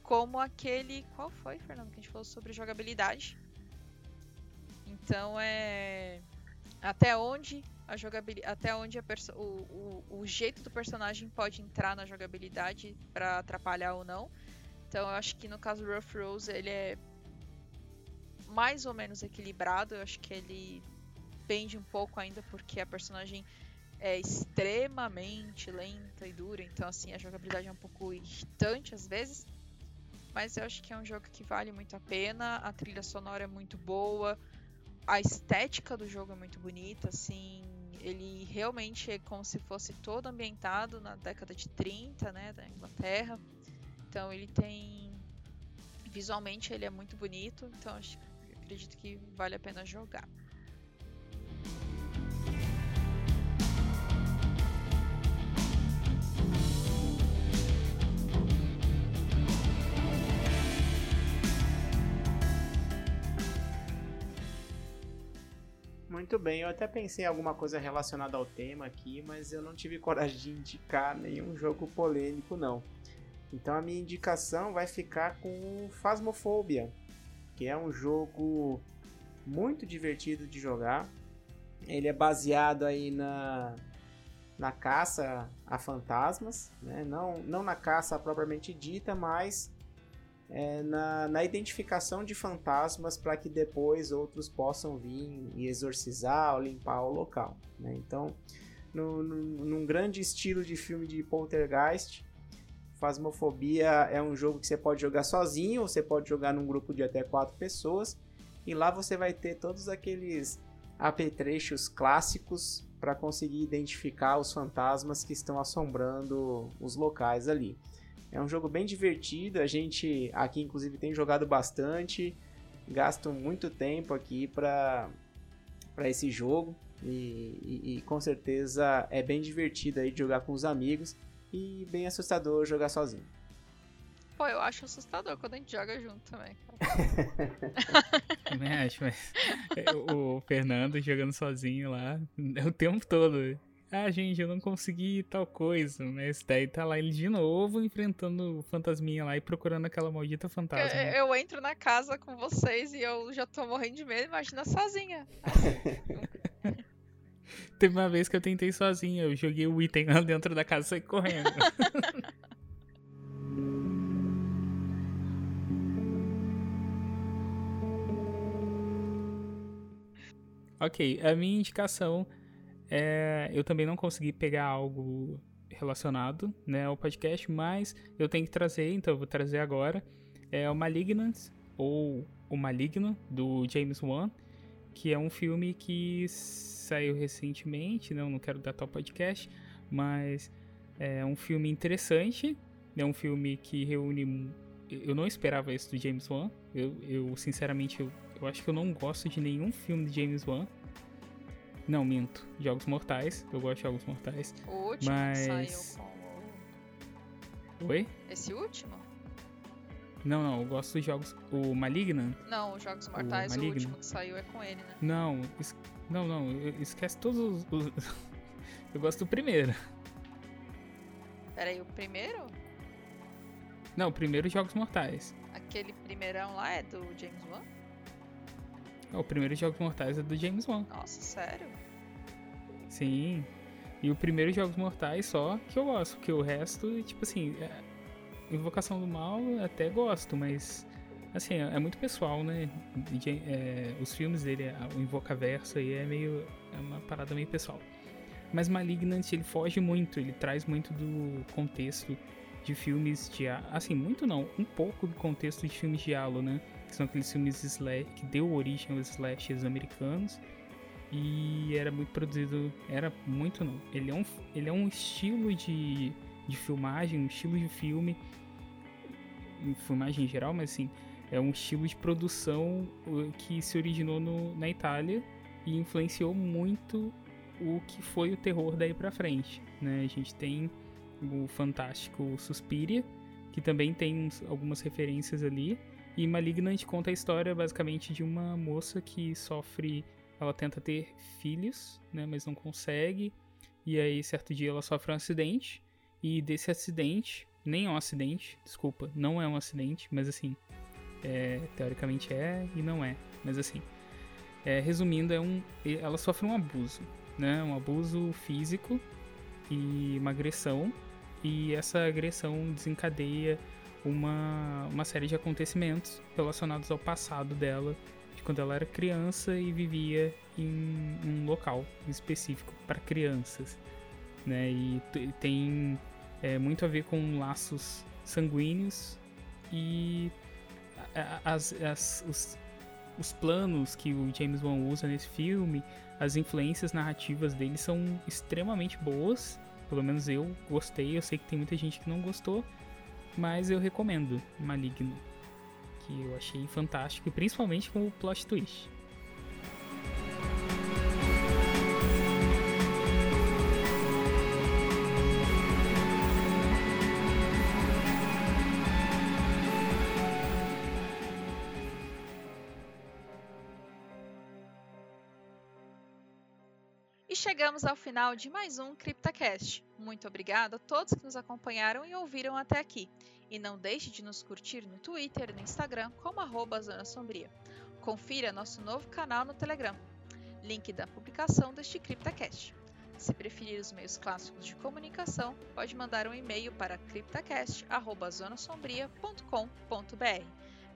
como aquele... Qual foi, Fernando, que a gente falou sobre jogabilidade? Então é... Até onde a jogabilidade, até onde o jeito do personagem pode entrar na jogabilidade para atrapalhar ou não. Então eu acho que no caso do Rule of Rose ele é mais ou menos equilibrado. Eu acho que ele pende um pouco ainda porque a personagem é extremamente lenta e dura. Então assim, a jogabilidade é um pouco irritante às vezes. Mas eu acho que é um jogo que vale muito a pena. A trilha sonora é muito boa. A estética do jogo é muito bonita, assim, ele realmente é como se fosse todo ambientado na década de 30, né, da Inglaterra. Então ele tem, visualmente ele é muito bonito, então acho, acredito que vale a pena jogar. Muito bem, eu até pensei em alguma coisa relacionada ao tema aqui, mas eu não tive coragem de indicar nenhum jogo polêmico, não. Então a minha indicação vai ficar com Phasmophobia, que é um jogo muito divertido de jogar. Ele é baseado aí na caça a fantasmas, né? Não na caça propriamente dita, mas na identificação de fantasmas para que depois outros possam vir e exorcizar ou limpar o local, né? Então, num grande estilo de filme de poltergeist, Phasmophobia é um jogo que você pode jogar sozinho, ou você pode jogar num grupo de até 4 pessoas, e lá você vai ter todos aqueles apetrechos clássicos para conseguir identificar os fantasmas que estão assombrando os locais ali. É um jogo bem divertido, a gente aqui inclusive tem jogado bastante, gasto muito tempo aqui para esse jogo e com certeza é bem divertido aí de jogar com os amigos e bem assustador jogar sozinho. Pô, eu acho assustador quando a gente joga junto também, cara. Também acho, mas o Fernando jogando sozinho lá o tempo todo... Ah, gente, eu não consegui tal coisa, mas daí tá lá ele de novo enfrentando o fantasminha lá e procurando aquela maldita fantasma. Eu entro na casa com vocês e eu já tô morrendo de medo, imagina sozinha. Teve uma vez que eu tentei sozinha, eu joguei o item lá dentro da casa e saí correndo. Ok, a minha indicação... eu também não consegui pegar algo relacionado, né, ao podcast, mas eu tenho que trazer, então eu vou trazer agora, o Malignant, ou O Maligno, do James Wan, que é um filme que saiu recentemente, né, eu não quero datar o podcast, mas é um filme interessante, é um filme que reúne... Eu não esperava isso do James Wan, eu sinceramente, eu acho que eu não gosto de nenhum filme do James Wan. Não, minto. Jogos Mortais. Eu gosto de Jogos Mortais. O último saiu com o... Oi? Esse último? Não. Eu gosto dos jogos... O Malignant? Não, os Jogos Mortais, o último que saiu é com ele, né? Não. Esquece todos os... Eu gosto do primeiro. Peraí, o primeiro? Não, o primeiro Jogos Mortais. Aquele primeirão lá é do James Wan? O primeiro Jogos Mortais é do James Wan. Nossa, sério? Sim. E o primeiro Jogos Mortais só que eu gosto. Porque o resto, tipo assim... Invocação do Mal até gosto, mas... Assim, é muito pessoal, né? Os filmes dele, o Invocaverso aí é uma parada meio pessoal. Mas Malignant, ele foge muito. Ele traz muito do contexto de filmes de... Assim, muito não. Um pouco do contexto de filmes de Halo, né? Que são aqueles filmes que deu origem aos slashers americanos. E era muito produzido... Era muito não. Ele é um estilo de filmagem, um estilo de filme. Filmagem em geral, mas assim... É um estilo de produção que se originou na Itália. E influenciou muito o que foi o terror daí pra frente, né? A gente tem o fantástico Suspiria. Que também tem algumas referências ali. E Malignant conta a história basicamente de uma moça que sofre... Ela tenta ter filhos, né, mas não consegue. E aí, certo dia, ela sofre um acidente. E desse acidente... Nem é um acidente, desculpa. Não é um acidente, mas assim... É, teoricamente é e não é. Mas assim... É, resumindo, ela sofre um abuso. Né, um abuso físico e uma agressão. E essa agressão desencadeia uma série de acontecimentos relacionados ao passado dela, de quando ela era criança e vivia em um local específico para crianças, né? E tem muito a ver com laços sanguíneos e os planos que o James Wan usa nesse filme, as influências narrativas dele são extremamente boas, pelo menos eu gostei, eu sei que tem muita gente que não gostou, mas eu recomendo Maligno, que eu achei fantástico, principalmente com o plot twist. E chegamos ao final de mais um CryptoCast. Muito obrigado a todos que nos acompanharam e ouviram até aqui. E não deixe de nos curtir no Twitter e no Instagram como @Zona Sombria. Confira nosso novo canal no Telegram. Link da publicação deste CryptoCast. Se preferir os meios clássicos de comunicação, pode mandar um e-mail para cryptocast@zonasombria.com.br.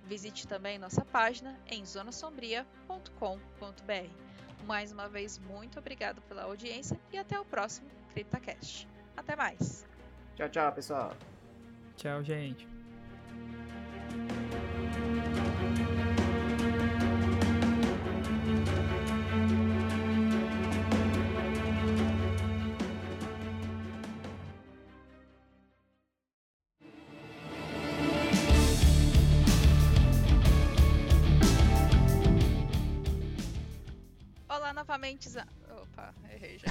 Visite também nossa página em zonasombria.com.br. Mais uma vez, muito obrigado pela audiência e até o próximo CryptoCast. Até mais. Tchau, tchau, pessoal. Tchau, gente. Opa, errei já.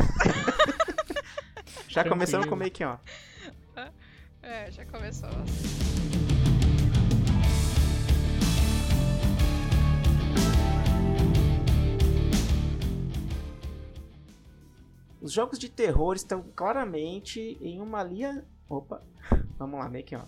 Já começamos com o make, ó. É, já começou. Os jogos de terror estão claramente em uma linha... Opa, vamos lá, make, ó.